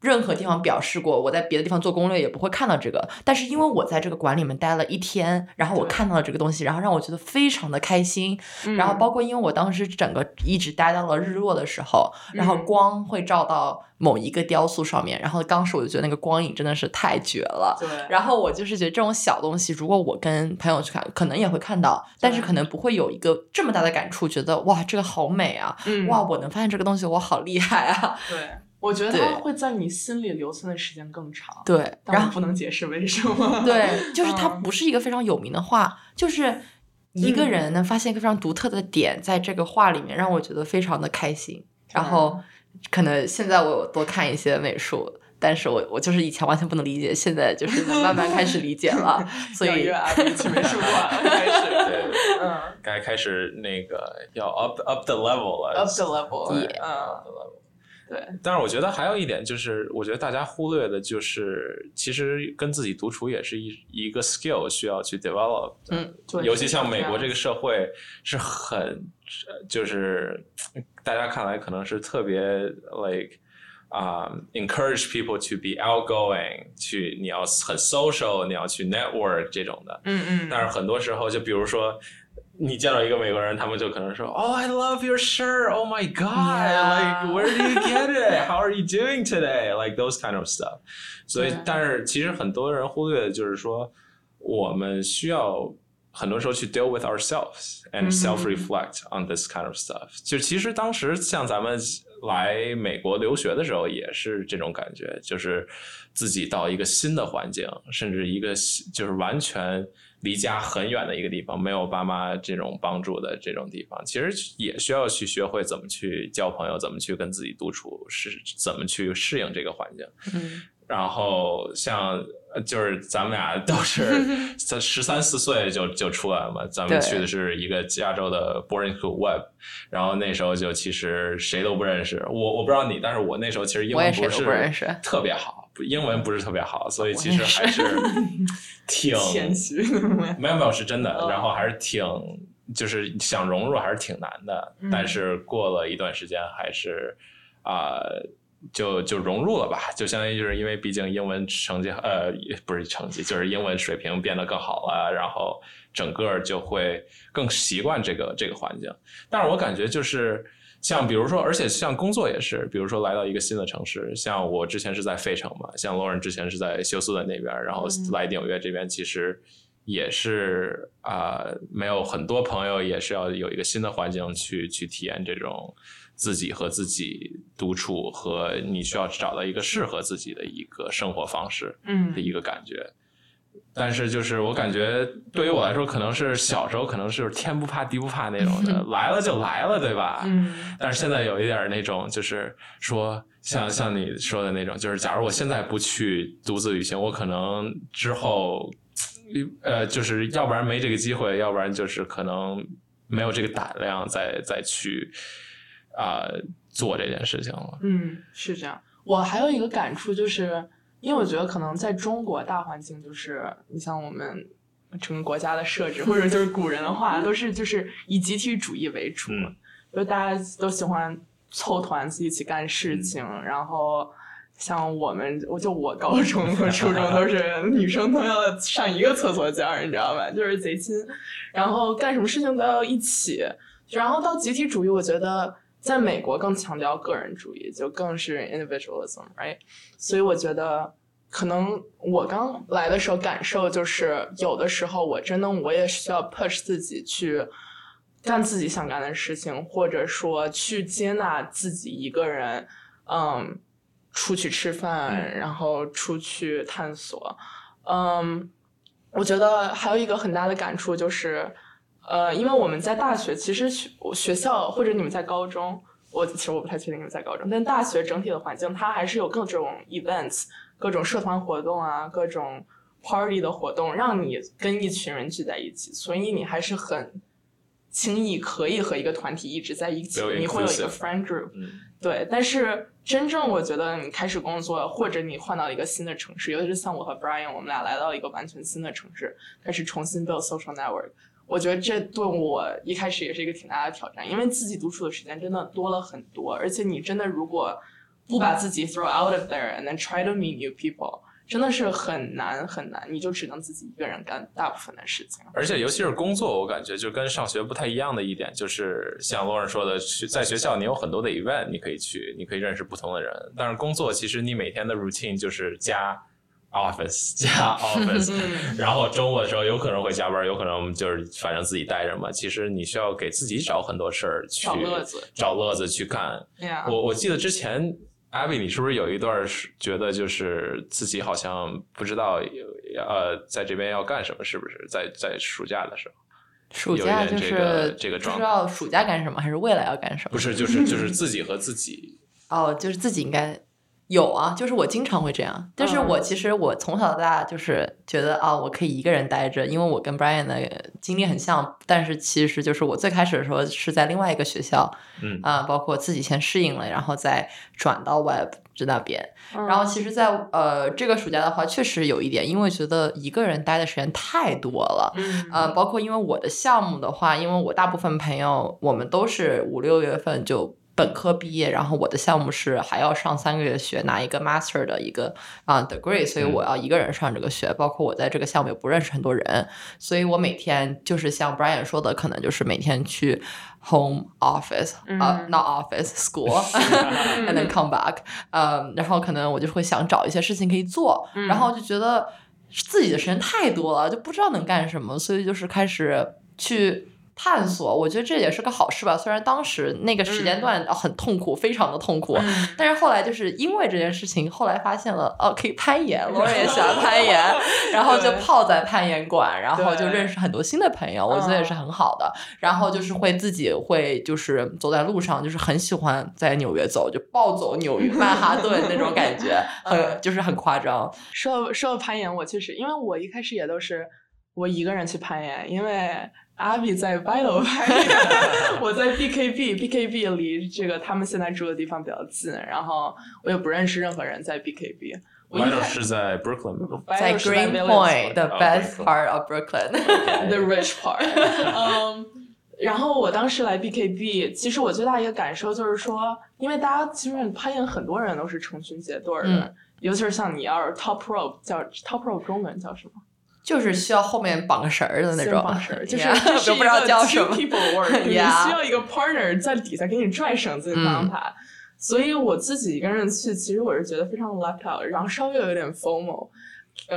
任何地方表示过，我在别的地方做攻略也不会看到这个，但是因为我在这个馆里面待了一天，然后我看到了这个东西，然后让我觉得非常的开心，然后包括因为我当时整个一直待到了日落的时候，然后光会照到某一个雕塑上面，然后当时我就觉得那个光影真的是太绝了。对，然后我就是觉得这种小东西，如果我跟朋友去看，可能也会看到，但是可能不会有一个这么大的感触，觉得哇这个好美啊，哇我能发现这个东西我好厉害啊。对，我觉得它会在你心里留存的时间更长。对，但我不能解释为什么。对，就是它不是一个非常有名的画，就是一个人能发现一个非常独特的点在这个画里面，让我觉得非常的开心。然后可能现在我有多看一些美术，但是我就是以前完全不能理解，现在就是能慢慢开始理解了所以去美术馆开始该开始那个要 up the level 了 up the level。对，但是我觉得还有一点，就是我觉得大家忽略的，就是其实跟自己独处也是一个 skill 需要去 develop。 尤其像美国这个社会是很就是大家看来可能是特别 like encourage people to be outgoing， 你要很 social， 你要去 network 这种的。但是很多时候就比如说你见到一个美国人，他们就可能说 Oh I love your shirt, oh my god、like where do you get it, how are you doing today, like those kind of stuff。 所以但是其实很多人忽略的就是说，我们需要很多时候去 deal with ourselves and self-reflect on this kind of stuff。 就其实当时像咱们来美国留学的时候也是这种感觉，就是自己到一个新的环境，甚至一个就是完全离家很远的一个地方，没有爸妈这种帮助的这种地方，其实也需要去学会怎么去交朋友，怎么去跟自己独处，怎么去适应这个环境。然后像就是咱们俩都是13、14岁就出来了嘛，咱们去的是一个加州的 boarding school web， 然后那时候就其实谁都不认识，我不知道你，但是我那时候其实英文不是特别好，英文不是特别好，所以其实还是挺谦虚没有是真的，然后还是挺就是想融入还是挺难的，但是过了一段时间还是就融入了吧，就相当于就是因为毕竟英文成绩不是成绩，就是英文水平变得更好了，然后整个就会更习惯这个环境。但是我感觉就是像比如说，而且像工作也是，比如说来到一个新的城市，像我之前是在费城嘛，像 Lauren 之前是在休斯顿那边，然后来纽约这边其实也是没有很多朋友，也是要有一个新的环境去体验这种自己和自己独处，和你需要找到一个适合自己的一个生活方式的一个感觉。但是就是我感觉对于我来说，可能是小时候可能是天不怕地不怕那种的，来了就来了，对吧？但是现在有一点那种，就是说像你说的那种，就是假如我现在不去独自旅行，我可能之后就是要不然没这个机会，要不然就是可能没有这个胆量再去做这件事情了。是这样。我还有一个感触，就是因为我觉得可能在中国大环境，就是你像我们整个国家的设置，或者就是古人的话都是就是以集体主义为主，就大家都喜欢凑团子一起干事情，然后像我高中和初中都是女生都要上一个厕所间，你知道吧，就是贼亲，然后干什么事情都要一起。然后到集体主义，我觉得在美国更强调个人主义，就更是 individualism, right? 所以我觉得可能我刚来的时候感受就是有的时候我也需要 push 自己去干自己想干的事情，或者说去接纳自己一个人出去吃饭，然后出去探索。我觉得还有一个很大的感触就是因为我们在大学其实学校或者你们在高中，其实我不太确定你们在高中，但大学整体的环境它还是有各种 events, 各种社团活动啊，各种 party 的活动，让你跟一群人聚在一起，所以你还是很轻易可以和一个团体一直在一起，你会有一个 friend group、对。但是真正我觉得你开始工作或者你换到一个新的城市，尤其是像我和 Brian 我们俩来到一个完全新的城市，开始重新 build social network,我觉得这对我一开始也是一个挺大的挑战，因为自己独处的时间真的多了很多，而且你真的如果不把自己 throw out of there and then try to meet new people, 真的是很难很难，你就只能自己一个人干大部分的事情。而且尤其是工作，我感觉就跟上学不太一样的一点就是像Lauren说的，在学校你有很多的 event 你可以去，你可以认识不同的人，但是工作其实你每天的 routine 就是加 office 然后周末的时候有可能会加班，有可能就是反正自己待着嘛，其实你需要给自己找很多事儿去找乐子去看、我记得之前 Abby 你是不是有一段觉得就是自己好像不知道在这边要干什么，是不是在暑假的时候，暑假就是这个不知道暑假干什么还是未来要干什么，不是就是自己和自己哦，就是自己应该有啊，就是我经常会这样，但是我从小到大就是觉得啊，我可以一个人待着，因为我跟 Brian 的经历很像，但是其实就是我最开始的时候是在另外一个学校，包括自己先适应了，然后再转到 Web 那边，然后其实在这个暑假的话确实有一点，因为觉得一个人待的时间太多了，包括因为我的项目的话，因为我大部分朋友我们都是5-6月份就本科毕业，然后我的项目是还要上3个月学，拿一个 master 的一个degree, 所以我要一个人上这个学，包括我在这个项目也不认识很多人，所以我每天就是像 Brian 说的，可能就是每天去 home office, not office, school, and then come back, 然后可能我就会想找一些事情可以做，然后就觉得自己的时间太多了，就不知道能干什么，所以就是开始去探索，我觉得这也是个好事吧。虽然当时那个时间段很痛苦，非常的痛苦，但是后来就是因为这件事情，后来发现了哦，可以攀岩，我也喜欢攀岩，然后就泡在攀岩馆，然后就认识很多新的朋友，我觉得也是很好的。然后就是自己会就是走在路上，就是很喜欢在纽约走，就暴走纽约曼哈顿那种感觉，就是很夸张。说到攀岩，我确实，因为我一开始也都是我一个人去攀岩，因为Abby 在 Vail 拍，我在 BKB 离这个他们现在住的地方比较近，然后我也不认识任何人在 BKB。Vail 是在 Brooklyn， 在 Green Point，the best part of Brooklyn，the rich part。然后我当时来 BKB， 其实我最大一个感受就是说，因为大家其实攀岩很多人都是成群结队的，尤其是像你要是 top rope， 叫 top rope 中文叫什么？就是需要后面绑个绳儿的那种，绑绳就是都不知道叫什么 people work， 你需要一个 partner 在底下给你拽绳子帮他。所以我自己一个人去，其实我是觉得非常 left out， 然后稍微有点 FOMO。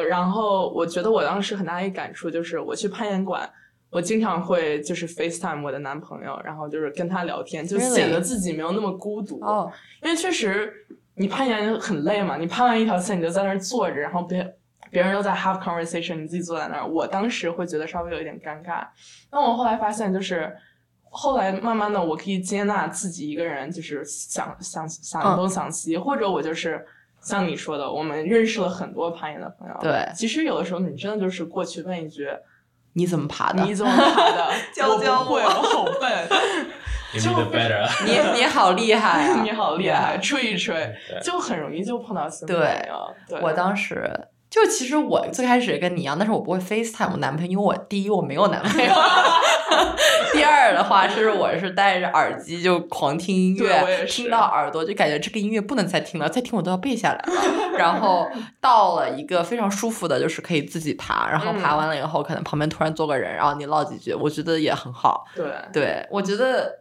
然后我觉得我当时很大一感触就是，我去攀岩馆，我经常会就是 FaceTime 我的男朋友，然后就是跟他聊天，就显得自己没有那么孤独。因为确实你攀岩很累嘛，你攀完一条线你就在那儿坐着，然后别人都在 have conversation， 你自己坐在那儿，我当时会觉得稍微有一点尴尬。但我后来发现，就是后来慢慢的，我可以接纳自己一个人，就是想东想西，或者我就是像你说的，我们认识了很多攀岩的朋友。对，其实有的时候你真的就是过去问一句，你怎么爬的？教我好笨。你好厉害啊！你好厉害，吹一吹，就很容易就碰到新朋友。对，我当时。就是其实我最开始也跟你一样，但是我不会 FaceTime 我男朋友，因为我第一我没有男朋友，第二的话是我是戴着耳机就狂听音乐，听到耳朵就感觉这个音乐不能再听了，再听我都要背下来了。然后到了一个非常舒服的，就是可以自己爬，然后爬完了以后，可能旁边突然坐个人，然后你唠几句，我觉得也很好。对，对我觉得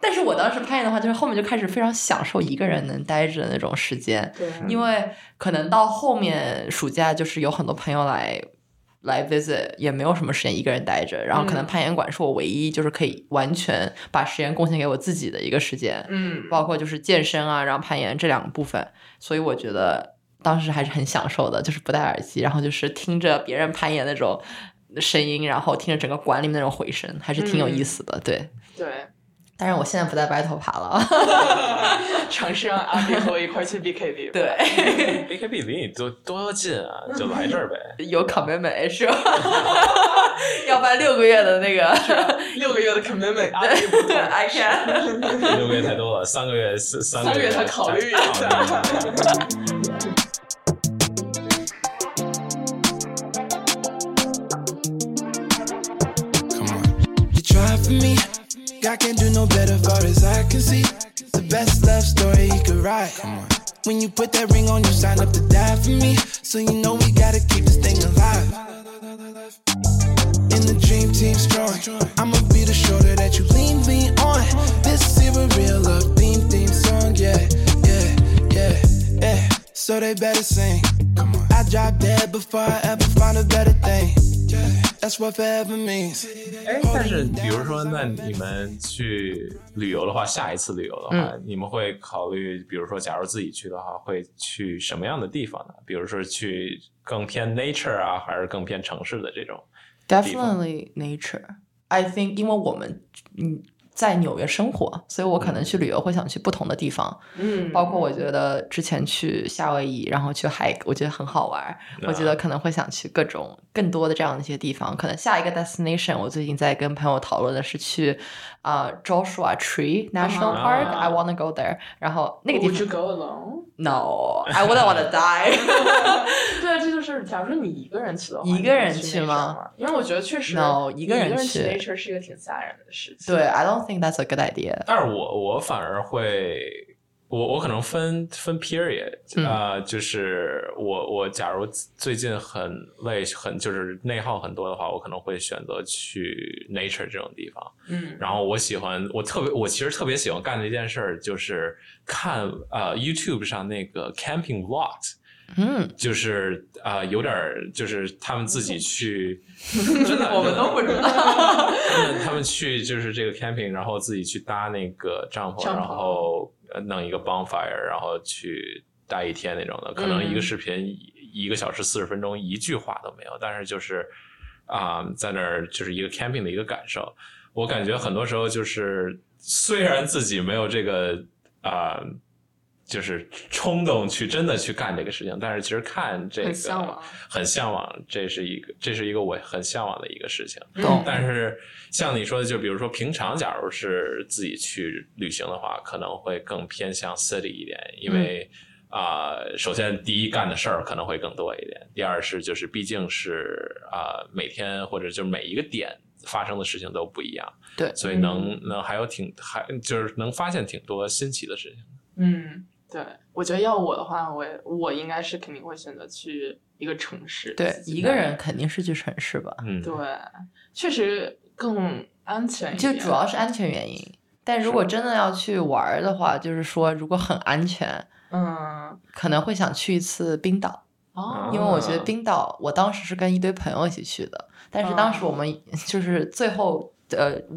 但是我当时攀岩的话，就是后面就开始非常享受一个人能待着的那种时间，因为可能到后面暑假就是有很多朋友来 visit， 也没有什么时间一个人待着，然后可能攀岩馆是我唯一就是可以完全把时间贡献给我自己的一个时间，包括就是健身啊，然后攀岩这两个部分，所以我觉得当时还是很享受的，就是不戴耳机，然后就是听着别人攀岩那种声音，然后听着整个馆里面那种回声，还是挺有意思的，对对。但是我现在不在白头爬了尝试让阿比和我一块去 BKB 对BKB 离你多近啊，就来这儿呗有 commitment 是吧要不然6个月的那个6个月的 commitment 阿比不懂I can 6个月太多了，3个月3个月他考虑一下Come on You try for me I can't do no better far as I can see The best love story you could write When you put that ring on you sign up to die for me So you know we gotta keep this thing alive In the dream team strong I'ma be the shoulder that you lean on This is a real love theme song Yeah, yeah, yeah, yeah So they better sing I drop dead before I ever find a better thing That's what forever means 但是比如说那你们去旅游的话，下一次旅游的话，你们会考虑比如说假如自己去的话会去什么样的地方呢？比如说去更偏 nature 啊还是更偏城市的这种 Definitely nature I think 因为我们在纽约生活，所以我可能去旅游会想去不同的地方，包括我觉得之前去夏威夷，然后去hike，我觉得很好玩，我觉得可能会想去各种更多的这样的一些地方。可能下一个 destination， 我最近在跟朋友讨论的是去Joshua Tree National Park，I wanna go there。然后那个地方 Would you go alone? No, I wouldn't wanna die 对，这就是假如说你一个人去的话，一个人去吗？因为我觉得确实 No， 一个人去 nature 是一个挺吓人的事情。对 I don't think that's a good idea。 但是我反而会我可能分 period，就是我假如最近很累就是内耗很多的话，我可能会选择去 nature 这种地方。然后我其实特别喜欢干的一件事就是看YouTube 上那个 camping vlog。就是有点就是他们自己去真的我们都不知道他们去就是这个 camping， 然后自己去搭那个帐篷然后弄一个 bonfire， 然后去待一天那种的，可能一个视频1个小时40分钟一句话都没有，但是就是在那儿就是一个 camping 的一个感受。我感觉很多时候就是虽然自己没有这个就是冲动去真的去干这个事情，但是其实看这个很向往，这是一个我很向往的一个事情。但是像你说的，就比如说平常假如是自己去旅行的话，可能会更偏向 city 一点，因为首先第一干的事儿可能会更多一点，第二是就是毕竟是每天或者就每一个点发生的事情都不一样，对，所以能还有就是能发现挺多新奇的事情。对，我觉得要我的话，我应该是肯定会选择去一个城市。对，一个人肯定是去城市吧。对，确实更安全一点，就主要是安全原因。但如果真的要去玩的话，就是说如果很安全，可能会想去一次冰岛。因为我觉得冰岛，我当时是跟一堆朋友一起去的，但是当时我们就是最后。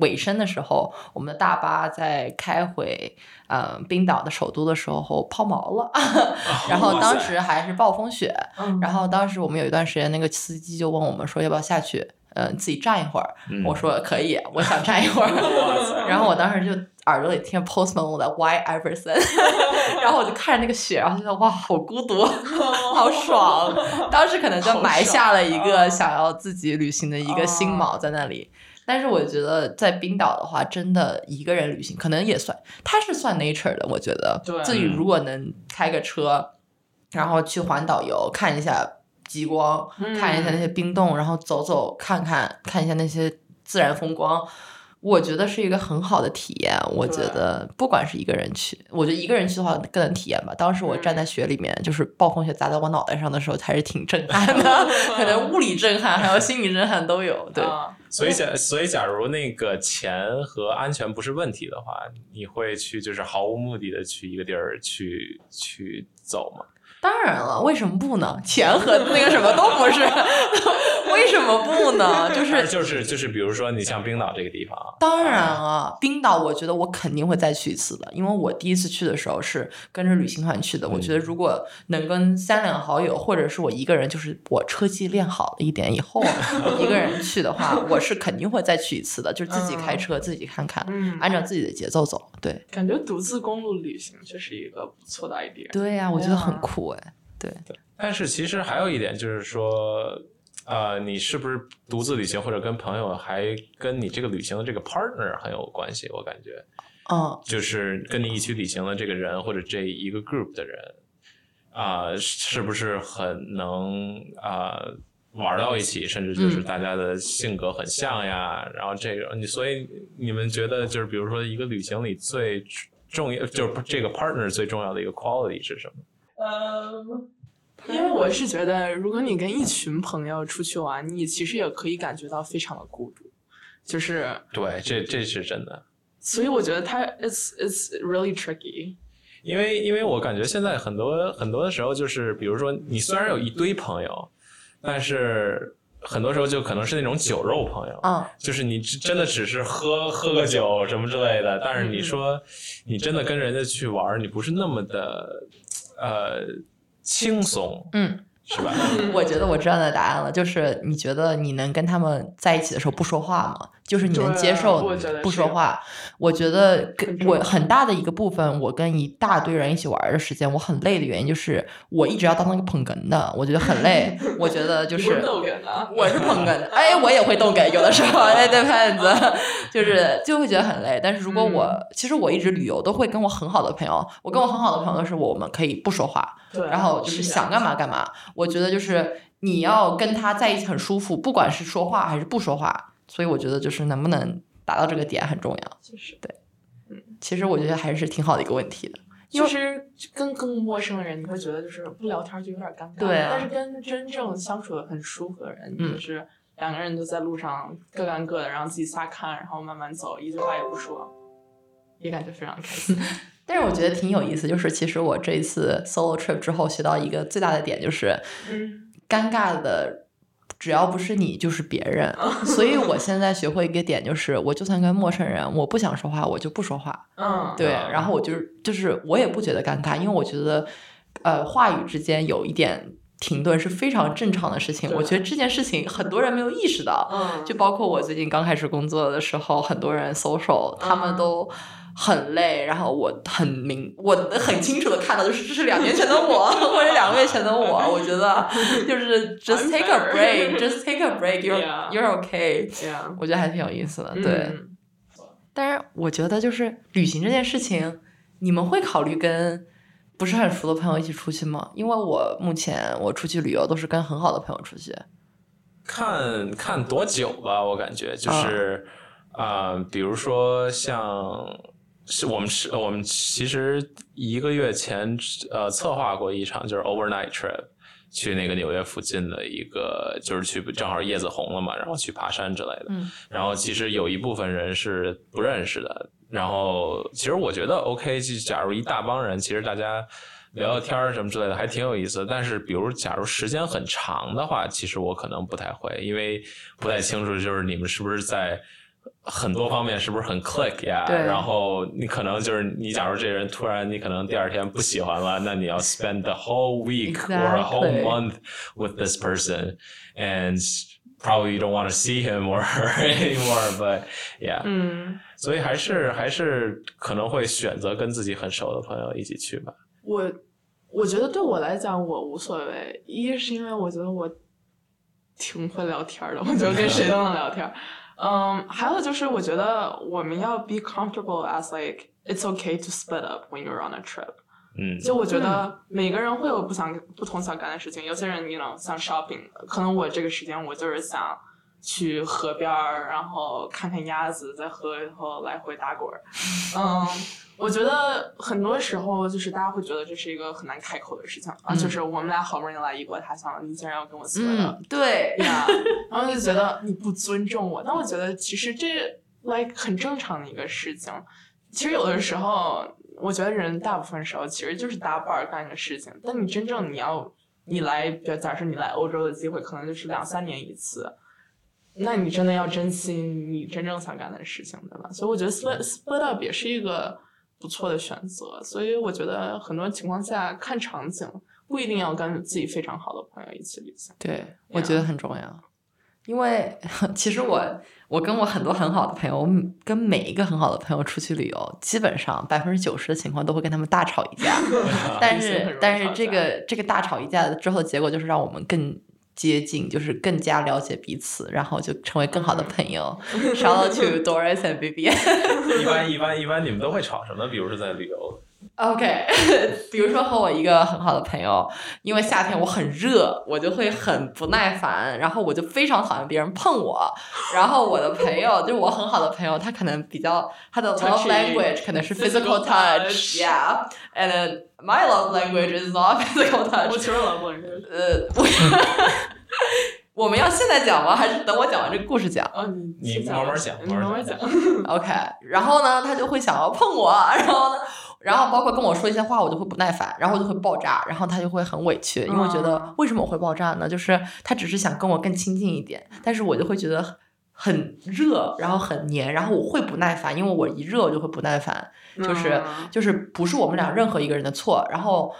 尾声的时候，我们的大巴在开回冰岛的首都的时候抛锚了然后当时还是暴风雪，然后当时我们有一段时间那个司机就问我们说要不要下去自己站一会儿，我说可以，我想站一会儿然后我当时就耳朵里听 Post Malone 的 Why Everson 然后我就看着那个雪，然后觉得哇好孤独好爽，当时可能就埋下了一个想要自己旅行的一个心锚在那里。但是我觉得在冰岛的话，真的一个人旅行可能也算，它是算 nature 的。我觉得自己如果能开个车，然后去环岛游，看一下极光，看一下那些冰洞，然后走走看看，看一下那些自然风光，我觉得是一个很好的体验。我觉得不管是一个人去，我觉得一个人去的话更能体验吧。当时我站在雪里面，就是暴风雪砸在我脑袋上的时候，还是挺震撼的，可能物理震撼还有心理震撼都有。对，所以假如那个钱和安全不是问题的话，你会去就是毫无目的的去一个地儿去走吗？当然了，为什么不呢？钱和那个什么都不是，为什么不呢？就是，比如说你像冰岛这个地方，当然了，冰岛我觉得我肯定会再去一次的，因为我第一次去的时候是跟着旅行团去的。我觉得如果能跟三两好友，或者是我一个人，就是我车技练好了一点以后，我一个人去的话，我是肯定会再去一次的，就是自己开车，自己看看，按照自己的节奏走。对，感觉独自公路旅行就是一个不错的 idea。对呀，我觉得很酷。对，但是其实还有一点就是说，你是不是独自旅行或者跟朋友，还跟你这个旅行的这个 partner 很有关系。我感觉，就是跟你一起旅行的这个人或者这一个 group 的人，是不是很能玩到一起，甚至就是大家的性格很像呀。然后这个所以你们觉得就是比如说一个旅行里最重要，就是这个 partner 最重要的一个 quality 是什么？因为我是觉得如果你跟一群朋友出去玩，你其实也可以感觉到非常的孤独，就是对，这是真的。所以我觉得它 it's really tricky。因为我感觉现在很多的时候，就是比如说你虽然有一堆朋友，但是很多时候就可能是那种酒肉朋友，就是你真的只是喝个酒什么之类的，但是你说你真的跟人家去玩，你不是那么的轻松，是吧？我觉得我知道的答案了，就是你觉得你能跟他们在一起的时候不说话吗？就是你能接受不说话。我觉得我很大的一个部分，我跟一大堆人一起玩的时间，我很累的原因就是我一直要当那个捧哏的，我觉得很累。我觉得就是我是捧哏的，哎，我也会逗哏，有的时候哎对胖子，就会觉得很累。但是如果我其实我一直旅游都会跟我很好的朋友，我跟我很好的朋友是我们可以不说话，然后就是想干嘛干嘛。我觉得就是你要跟他在一起很舒服，不管是说话还是不说话。所以我觉得就是能不能达到这个点很重要，对，其实我觉得还是挺好的一个问题的。就是跟陌生人，你会觉得就是不聊天就有点尴尬，对，但是跟真正相处很舒服的人，就是两个人就在路上各干各的，然后自己瞎看，然后慢慢走，一句话也不说，也感觉非常开心。但是我觉得挺有意思，就是其实我这一次 solo trip 之后学到一个最大的点就是，尴尬的。只要不是你就是别人，所以我现在学会一个点就是我就算跟陌生人我不想说话我就不说话，对，然后我就是我也不觉得尴尬，因为我觉得话语之间有一点停顿是非常正常的事情。我觉得这件事情很多人没有意识到，就包括我最近刚开始工作的时候，很多人 social 他们都很累，然后我很清楚的看到就是这是2年前的我或者2个月前的我。我觉得就是 just take a break, just take a break, you're okay, yeah. 我觉得还挺有意思的，对。但是我觉得就是旅行这件事情，你们会考虑跟不是很熟的朋友一起出去吗？因为我目前我出去旅游都是跟很好的朋友出去，看多久吧，我感觉就是比如说像。我们其实1个月前策划过一场就是 overnight trip 去那个纽约附近的一个，就是去正好叶子红了嘛，然后去爬山之类的，然后其实有一部分人是不认识的，然后其实我觉得 OK 就假如一大帮人其实大家聊聊天什么之类的还挺有意思的，但是比如假如时间很长的话其实我可能不太会，因为不太清楚就是你们是不是在很多方面是不是很 click 呀？然后你可能就是你假如这人突然你可能第2天不喜欢了，那你要 spend the whole week or a whole month with this person and probably you don't want to see him or her anymore but yeah, 所以还是可能会选择跟自己很熟的朋友一起去吧。我觉得对我来讲我无所谓，一是因为我觉得我挺会聊天的，我觉得跟谁都能聊天还有就是我觉得我们要 be comfortable as like it's okay to split up when you're on a trip 嗯，就我觉得每个人会有不同想干的事情，有些人 you know 像 shopping， 可能我这个时间我就是想去河边然后看看鸭子，再喝以后来回打滚。嗯，我觉得很多时候就是大家会觉得这是一个很难开口的事情啊，就是我们俩好不容易来异国他乡，你竟然要跟我私奔了，对呀，然后就觉得你不尊重我。但我觉得其实这 like 很正常的一个事情。其实有的时候我觉得人大部分时候其实就是搭伴儿干一个事情，但你真正你来，比如假设你来欧洲的机会可能就是2-3年一次，那你真的要珍惜你真正想干的事情，对吧？所以我觉得 split up 也是一个不错的选择。所以我觉得很多情况下看场景，不一定要跟自己非常好的朋友一起旅行。对，我觉得很重要。因为其实我跟我很多很好的朋友，我跟每一个很好的朋友出去旅游，基本上90%的情况都会跟他们大吵一架。但是这个大吵一架之后，结果就是让我们更接近，就是更加了解彼此，然后就成为更好的朋友。Shout out to Doris and Vivian。一般你们都会吵什么？比如说在旅游。OK， 比如说和我一个很好的朋友，因为夏天我很热，我就会很不耐烦，然后我就非常讨厌别人碰我。然后我的朋友就是我很好的朋友，他可能比较他的 love language 可能是 physical touch，yeah， and then my love language is not physical touch。我承认了，我们要现在讲吗？还是等我讲完这个故事讲？你慢慢讲。OK， 然后呢，他就会想要碰我，然后包括跟我说一些话，我就会不耐烦，然后我就会爆炸，然后他就会很委屈，因为我觉得为什么我会爆炸呢？就是他只是想跟我更亲近一点，但是我就会觉得很热，然后很黏，然后我会不耐烦，因为我一热我就会不耐烦，就是不是我们俩任何一个人的错。然后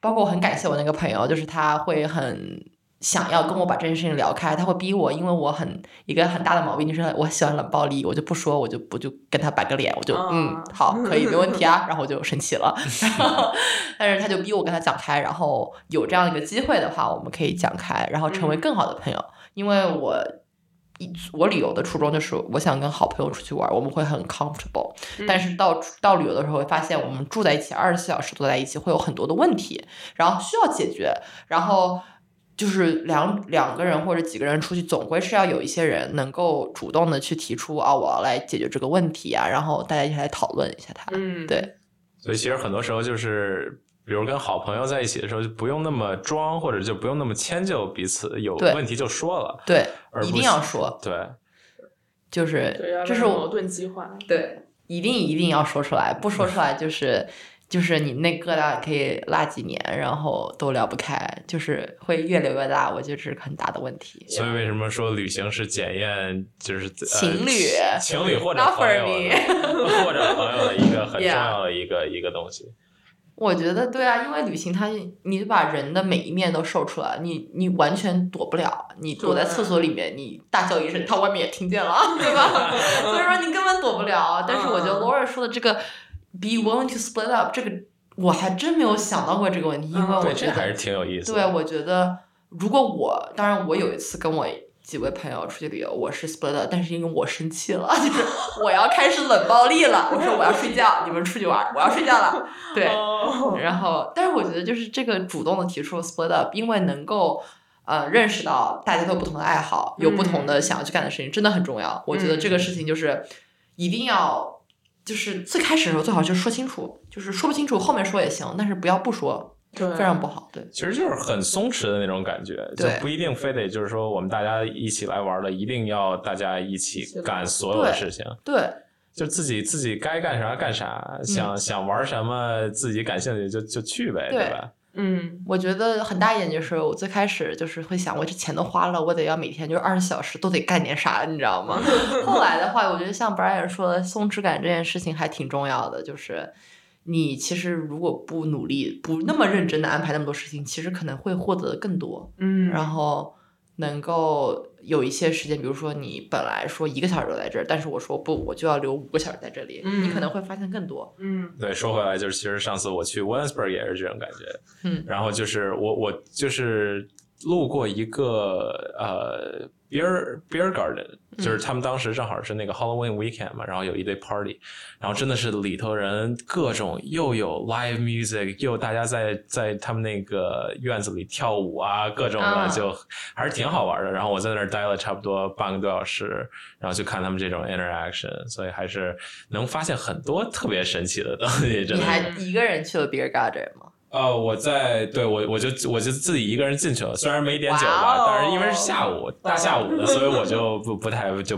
包括我很感谢我那个朋友，就是他会很想要跟我把这件事情聊开，他会逼我，因为我一个很大的毛病就是我喜欢冷暴力，我就不说，我就跟他摆个脸，我就好，可以，没问题啊，然后我就生气了，但是他就逼我跟他讲开，然后有这样一个机会的话，我们可以讲开，然后成为更好的朋友，因为我旅游的初衷就是我想跟好朋友出去玩，我们会很 comfortable， 但是到旅游的时候会发现我们住在一起24小时都在一起会有很多的问题，然后需要解决，然后就是两个人或者几个人出去总归是要有一些人能够主动的去提出我要来解决这个问题啊，然后大家一起来讨论一下它。对，所以其实很多时候就是比如跟好朋友在一起的时候就不用那么装，或者就不用那么迁就彼此，有问题就说了。对，一定要说。对，就是这是矛盾激化。对，一定要说出来，不说出来就是你那疙瘩可以拉几年，然后都聊不开，就是会越聊越大，我觉得这是很大的问题。所以为什么说旅行是检验就是情侣或者朋友的一个很重要的一个东西。我觉得对啊，因为旅行它你把人的每一面都受出来，你完全躲不了，你躲在厕所里面你大叫一声他外面也听见了，对吧？所以说你根本躲不了。但是我觉得 Lauren 说的这个Be willing to split up， 这个我还真没有想到过这个问题，因为我觉得还是挺有意思的。对，我觉得如果当然我有一次跟我几位朋友出去旅游，我是 split up， 但是因为我生气了，就是我要开始冷暴力了，我说我要睡觉，你们出去玩，我要睡觉了。对，然后但是我觉得就是这个主动的提出 split up， 因为能够认识到大家都有不同的爱好，有不同的想要去干的事情，真的很重要。我觉得这个事情就是一定要。就是最开始的时候最好就是说清楚，就是说不清楚后面说也行，但是不要不说，对，非常不好。对，其实就是很松弛的那种感觉，就不一定非得就是说我们大家一起来玩了，一定要大家一起干所有的事情。对，就自己该干啥干啥，想玩什么自己感兴趣就去呗， 对吧？我觉得很大一点就是我最开始就是会想，我这钱都花了，我得要每天就20小时都得干点啥，你知道吗？后来的话，我觉得像 Brian 说的松弛感这件事情还挺重要的，就是你其实如果不努力，不那么认真的安排那么多事情，其实可能会获得更多。然后能够有一些时间，比如说你本来说1个小时留在这儿，但是我说不，我就要留5个小时在这里，你可能会发现更多。对，说回来就是，其实上次我去 Williamsburg 也是这种感觉。然后就是我就是路过一个beer garden， 就是他们当时正好是那个 Halloween weekend 嘛，然后有一堆 party， 然后真的是里头人各种，又有 live music， 又大家在他们那个院子里跳舞啊，各种的，就还是挺好玩的。然后我在那儿待了差不多半个多小时，然后就看他们这种 interaction， 所以还是能发现很多特别神奇的东西。你还一个人去了 beer garden 吗？我在对我就自己一个人进去了，虽然没点酒吧， wow， 但是因为是下午大下午的，所以我就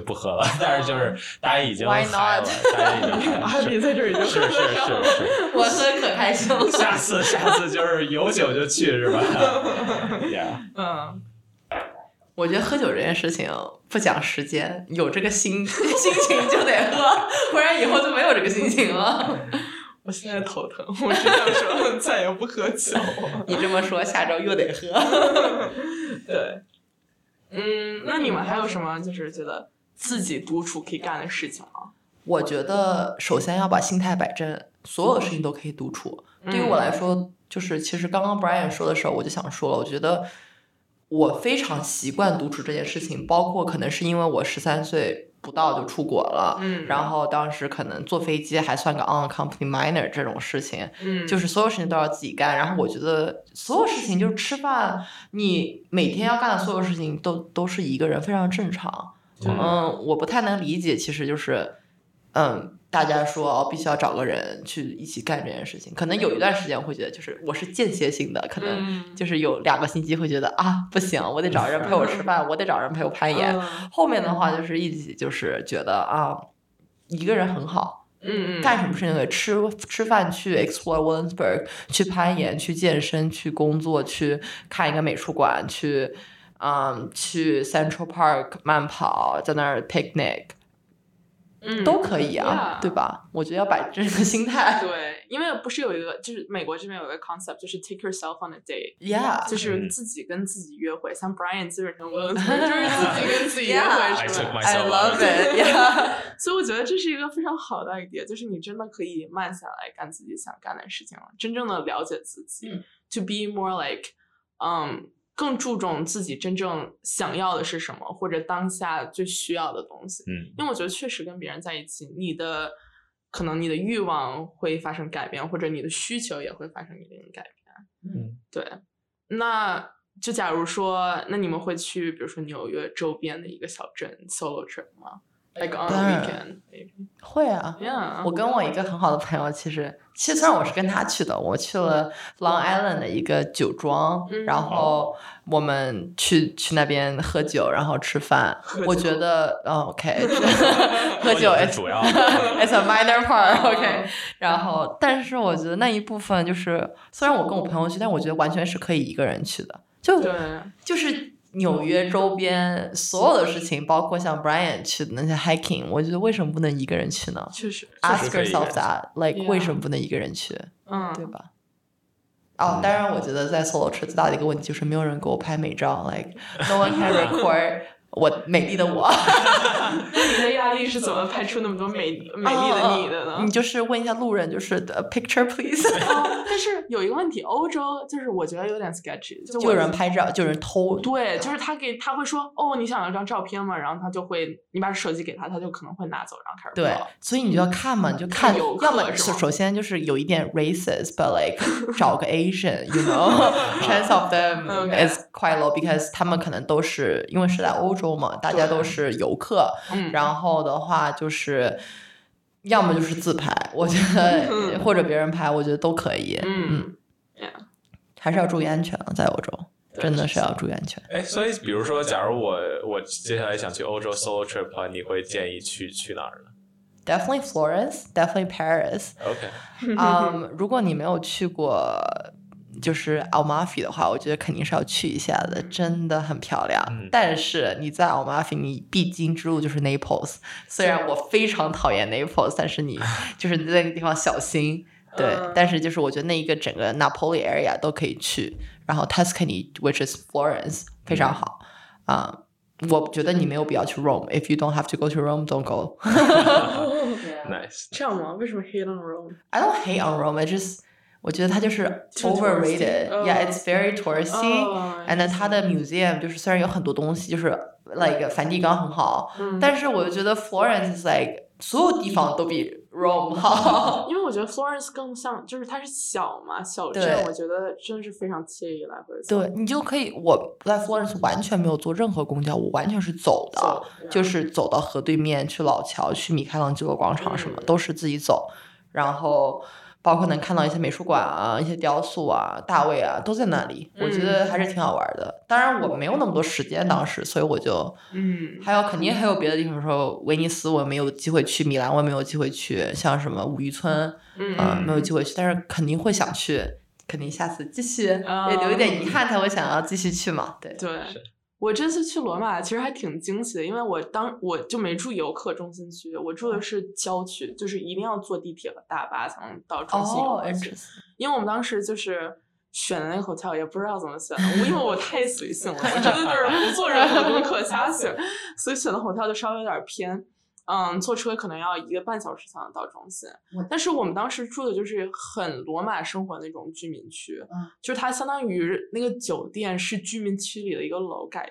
不喝了。但是就是大家已经嗨了，大家已经嗨了。你在这儿已经是是，我喝可开心了。下次就是有酒就去是吧？yeah。 嗯，我觉得喝酒这件事情不讲时间，有这个心情就得喝，不然以后就没有这个心情了。我现在头疼，我只想说再也不喝酒。你这么说，下周又得喝。对，嗯，那你们还有什么就是觉得自己独处可以干的事情吗？我觉得首先要把心态摆正，所有事情都可以独处。对于我来说，就是其实刚刚 Brian 说的时候，我就想说了，我觉得我非常习惯独处这件事情，包括可能是因为我13岁。不到就出国了，然后当时可能坐飞机还算个 unaccompanied minor 这种事情，就是所有事情都要自己干。然后我觉得所有事情就是吃饭，你每天要干的所有事情都是一个人，非常正常。我不太能理解，其实就是大家说必须要找个人去一起干这件事情，可能有一段时间会觉得就是我是间歇性的，可能就是有2个星期会觉得不行，我得找人陪我吃饭，我得找人陪我攀岩。后面的话就是一起就是觉得一个人很好，干什么事情得吃饭，去 explore Williamsburg， 去攀岩，去健身，去工作，去看一个美术馆，去 Central Park 慢跑，在那儿 picnic。都可以啊，对吧？我觉得要摆正这个心态。对，因为不是有一个，就是美国这边有一个 concept， 就是 take yourself on a date， 就是自己跟自己约会。像 Brian 基本上就是自己跟自己约会，是吧 ？I love it， 所以我觉得这是一个非常好的 idea， 就是你真的可以慢下来干自己想干的事情了，真正的了解自己，to be more like，更注重自己真正想要的是什么，或者当下最需要的东西。因为我觉得确实跟别人在一起，可能你的欲望会发生改变，或者你的需求也会发生一定的改变。对。那就假如说，那你们会去，比如说纽约周边的一个小镇 solo trip 吗？Like on the weekend， 会啊，我跟我一个很好的朋友，其实虽然我是跟他去的，我去了 Long Island 的一个酒庄，然后我们去那边喝酒，然后吃饭。我觉得 OK， 喝酒主要 ，it's a minor part，OK。然后，但是我觉得那一部分就是，虽然我跟我朋友去，但我觉得完全是可以一个人去的，就是。纽约周边所有的事情，包括像 Brian 去的那些 hiking， 我觉得为什么不能一个人去呢？确实 ，ask yourself that， like 为什么不能一个人去？对吧？当然，我觉得在 solo trip 最大的一个问题就是没有人给我拍美照 ，like no one can record 我美丽的我。那你的压力是怎么拍出那么多美丽的你的呢？你就是问一下路人，就是 picture please 。但是有一个问题，欧洲就是我觉得有点 sketchy， 就有人拍照，就有人偷。对，就是他会说你想要张照片吗？然后他就会你把手机给他，他就可能会拿走，然后开始对，所以你就要看嘛，你就看，要么首先就是有一点 racist，but like 找个 Asian，you know，chance of them is quite low，because 他们可能都是因为是在欧洲嘛，大家都是游客，然后的话就是。要么就是自拍，我觉得或者别人拍，我觉得都可以。还是要注意安全了，在欧洲真的是要注意安全。所以比如说，假如我接下来想去欧洲 solo trip 的话，你会建议去哪儿呢？Definitely Florence, definitely Paris. OK， 如果你没有去过就是 Amalfi 的话，我觉得肯定是要去一下的，真的很漂亮。但是你在 Amalfi 你必经之路就是 Naples， 虽然我非常讨厌 Naples， 但是你就是在那个地方小心。对，但是就是我觉得那一个整个 Napoli area 都可以去，然后 Tuscany which is Florence 非常好。我觉得你没有必要去 Rome， if you don't have to go to Rome don't go。 Nice， 这样吗？为什么 hate on Rome？ I don't hate on Rome， I just 我觉得它就是 overrated， yeah it's very touristy， and then 它的 museum 就是虽然有很多东西，就是 like 梵蒂冈很好，但是我觉得 Florence is like 所有地方都比 Rome 好，因为我觉得 Florence 更像就是它是小嘛，小镇，我觉得真是非常惬意来回走。对，你就可以，我在 Florence 完全没有坐任何公交，我完全是走的，就是走到河对面，去老桥，去米开朗基罗广场什么，都是自己走，然后包括能看到一些美术馆啊，一些雕塑啊，大卫啊，都在那里，我觉得还是挺好玩的。当然我没有那么多时间当时，所以我就还有肯定还有别的地方，说威尼斯我没有机会去，米兰我没有机会去，像什么五渔村没有机会去，但是肯定会想去，肯定下次继续，也留一点遗憾才会想要继续去嘛。对对，我这次去罗马其实还挺惊喜的，因为我就没住游客中心区，我住的是郊区，就是一定要坐地铁和大巴才能到中心游客区。因为我们当时就是选的那个 hotel 也不知道怎么选的，因为我太随性了，我真的就是不做任何功课瞎选，所以选的 hotel 就稍微有点偏，坐车可能要1个半小时才能到中心。但是我们当时住的就是很罗马生活那种居民区，就是它相当于那个酒店是居民区里的一个楼改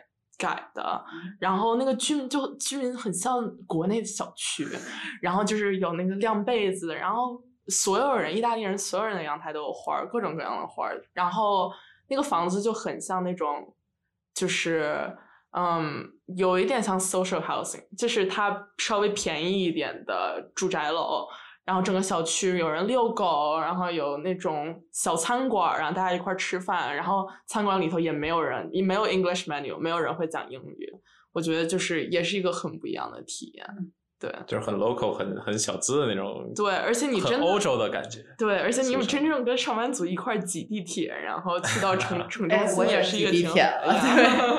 的，然后那个居民很像国内的小区，然后就是有那个晾被子的，然后所有人，意大利人所有人的阳台都有花，各种各样的花，然后那个房子就很像那种就是有一点像 social housing， 就是它稍微便宜一点的住宅楼，然后整个小区有人遛狗，然后有那种小餐馆，然后大家一块吃饭，然后餐馆里头也没有人，也没有 English menu， 没有人会讲英语，我觉得就是也是一个很不一样的体验。对，就是很 local， 很小资的那种。对，而且你真的很欧洲的感觉。对，而且你们真正跟上班族一块挤地铁，然后去到城中心，我也是一个地铁了，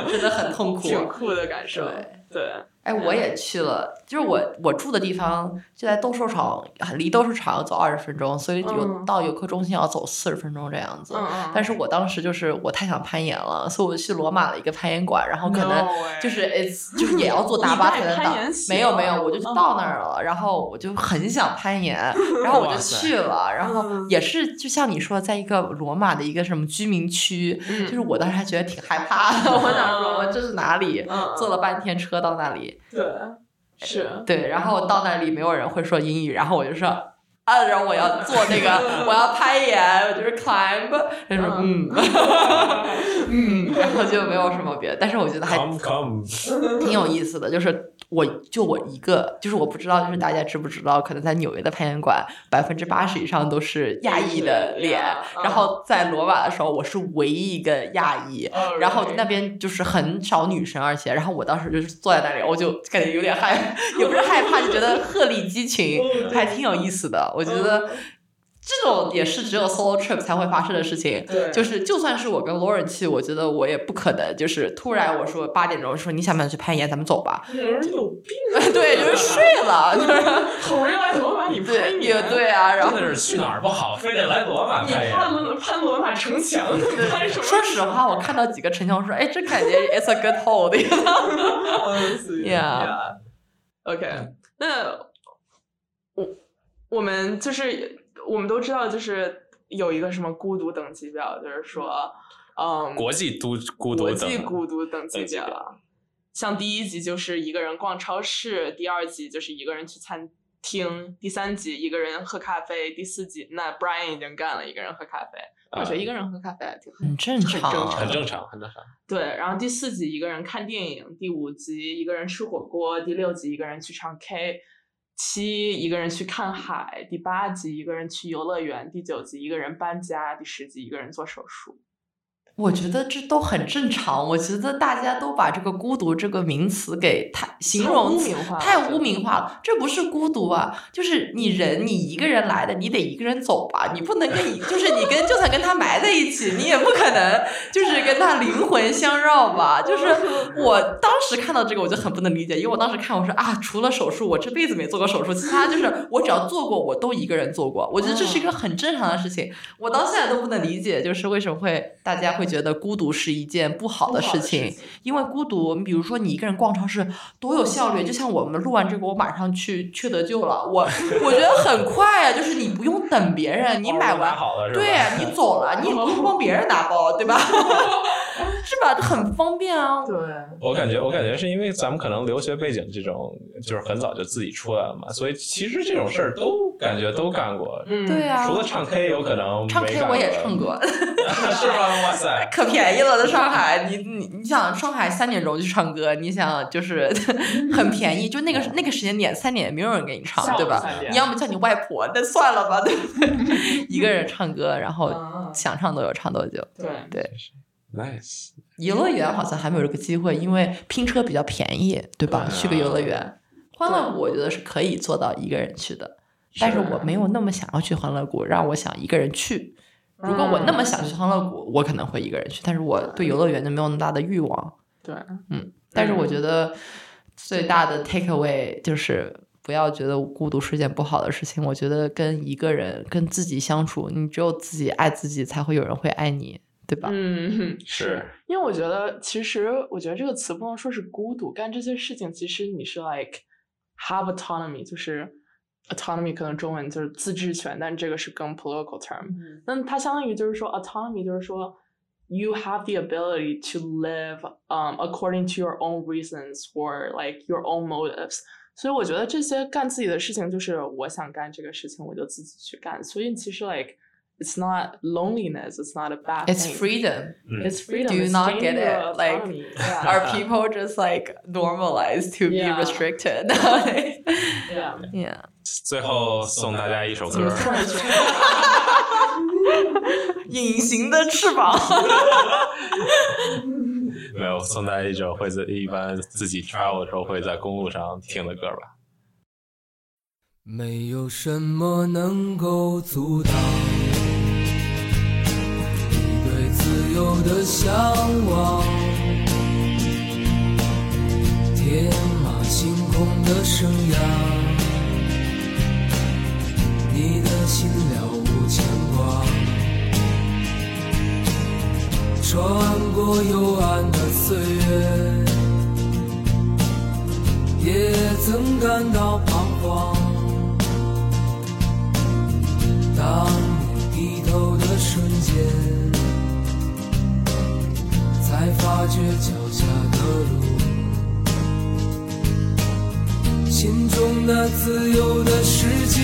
对，真的很痛苦，挺酷的感受。对，哎，我也去了，就是我住的地方就在斗兽场，离斗兽场要走20分钟，所以到游客中心要走40分钟这样子。但是我当时就是我太想攀岩了，所以我去罗马的一个攀岩馆，然后可能就是就是也要坐大巴才能到。没有，我就到那儿了，然后我就很想攀岩，然后我就去了，然后也是就像你说，在一个罗马的一个什么居民区，就是我当时还觉得挺害怕的，我想说我这是哪里？坐了半天车到那里。对，是对，然后到那里没有人会说英语，然后我就说啊，然后我要做那个，我要攀岩，我就是 climb， 他说然后就没有什么别的，但是我觉得还挺有意思的，就是我一个，就是我不知道，就是大家知不知道，可能在纽约的攀岩馆80%以上都是亚裔的脸，然后在罗马的时候我是唯一一个亚裔，然后那边就是很少女生，而且然后我当时就是坐在那里，我就感觉有点也不是害怕，就觉得鹤立鸡群，还挺有意思的。我觉得这种也是只有 solo trip 才会发生的事情，就是就算是我跟 Lauren 去，我觉得我也不可能就是突然我说8点钟说你想不想去攀岩，咱们走吧。人有病，对，就是睡了，就是好人来罗马你攀岩，对啊，然后真的是去哪儿不好，非得来罗马攀岩。你攀罗马城墙，说实话，我看到几个城墙说，哎，这感觉 it's a good hole 的，yeah， OK， 那我们就是。我们都知道，就是有一个什么孤独等级表，就是说，国际孤独等级表，像第1集就是一个人逛超市，第2集就是一个人去餐厅，第3集一个人喝咖啡，第4集那 Brian 已经干了一个人喝咖啡，我觉得一个人喝咖啡还挺很正常，很正常。对，然后第4集一个人看电影，第5集一个人吃火锅，第6集一个人去唱 K。7一个人去看海，第8集一个人去游乐园，第9集一个人搬家，第10集一个人做手术。我觉得这都很正常，我觉得大家都把这个孤独这个名词给形容词太污名化了，这不是孤独啊，就是你一个人来的，你得一个人走吧，你不能就是你就算跟他埋在一起，你也不可能就是跟他灵魂相绕吧。就是我当时看到这个我就很不能理解，因为我当时看我说啊，除了手术我这辈子没做过手术，其他就是我只要做过我都一个人做过，我觉得这是一个很正常的事情，我到现在都不能理解就是为什么会大家会觉得孤独是一件不好的事情，因为孤独，比如说你一个人逛超市多有效率，就像我们录完这个，我马上去缺德舅了，我觉得很快啊，就是你不用等别人，你买完对你走了，你不帮别人拿包，对吧？是吧？很方便啊。对，我感觉是因为咱们可能留学背景这种，就是很早就自己出来了嘛，所以其实这种事儿都感觉都干过。嗯，对啊，除了唱 K 有可能没干过。唱 K 我也唱过。是吗？哇塞，可便宜了，在上海，你想上海3点钟去唱歌，你想就是很便宜，就那个时间点3点没有人给你唱，对吧？你要么叫你外婆，那算了吧，对不对？一个人唱歌，然后想唱多久唱多久。对对。Nice， 游乐园好像还没有这个机会，因为拼车比较便宜，对吧？对啊，去个游乐园，欢乐谷我觉得是可以做到一个人去的，但是我没有那么想要去欢乐谷，让我想一个人去。如果我那么想去欢乐谷，我可能会一个人去，但是我对游乐园就没有那么大的欲望。对，嗯，但是我觉得最大的 takeaway 就是不要觉得孤独是件不好的事情。我觉得跟一个人、跟自己相处，你只有自己爱自己，才会有人会爱你。对吧？嗯，是。因为我觉得，其实我觉得这个词不能说是孤独，干这些事情其实你是 like have autonomy， 就是 autonomy 可能中文就是自治权，但这个是更 political term。嗯，那它相当于就是说 autonomy 就是说 you have the ability to live according to your own reasons or like your own motives。所以我觉得这些干自己的事情，就是我想干这个事情，我就自己去干。所以其实 like。It's not loneliness. It's not a bad thing. It's freedom. It's freedom. Do you not get it? Like, yeah. Are people just like normalized to be restricted? Yeah. Yeah. 最后送大家一首歌。隐形的翅膀。没有，送大家一首会在一般自己 travel 的时候会在公路上听的歌吧。没有什么能够阻挡。自由的向往，天马行空的生涯，你的心了无牵挂，穿过幽暗的岁月，也曾感到彷徨。当你低头的瞬间，才发觉脚下的路，心中那自由的世界，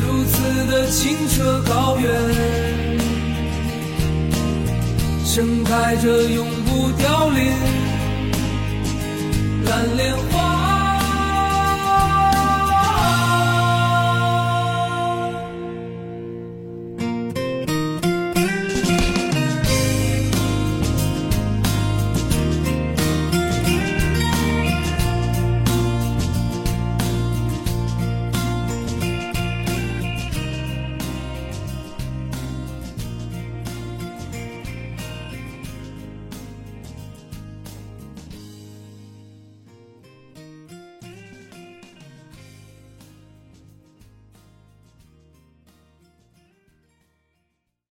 如此的清澈高远，盛开着永不凋零蓝莲花。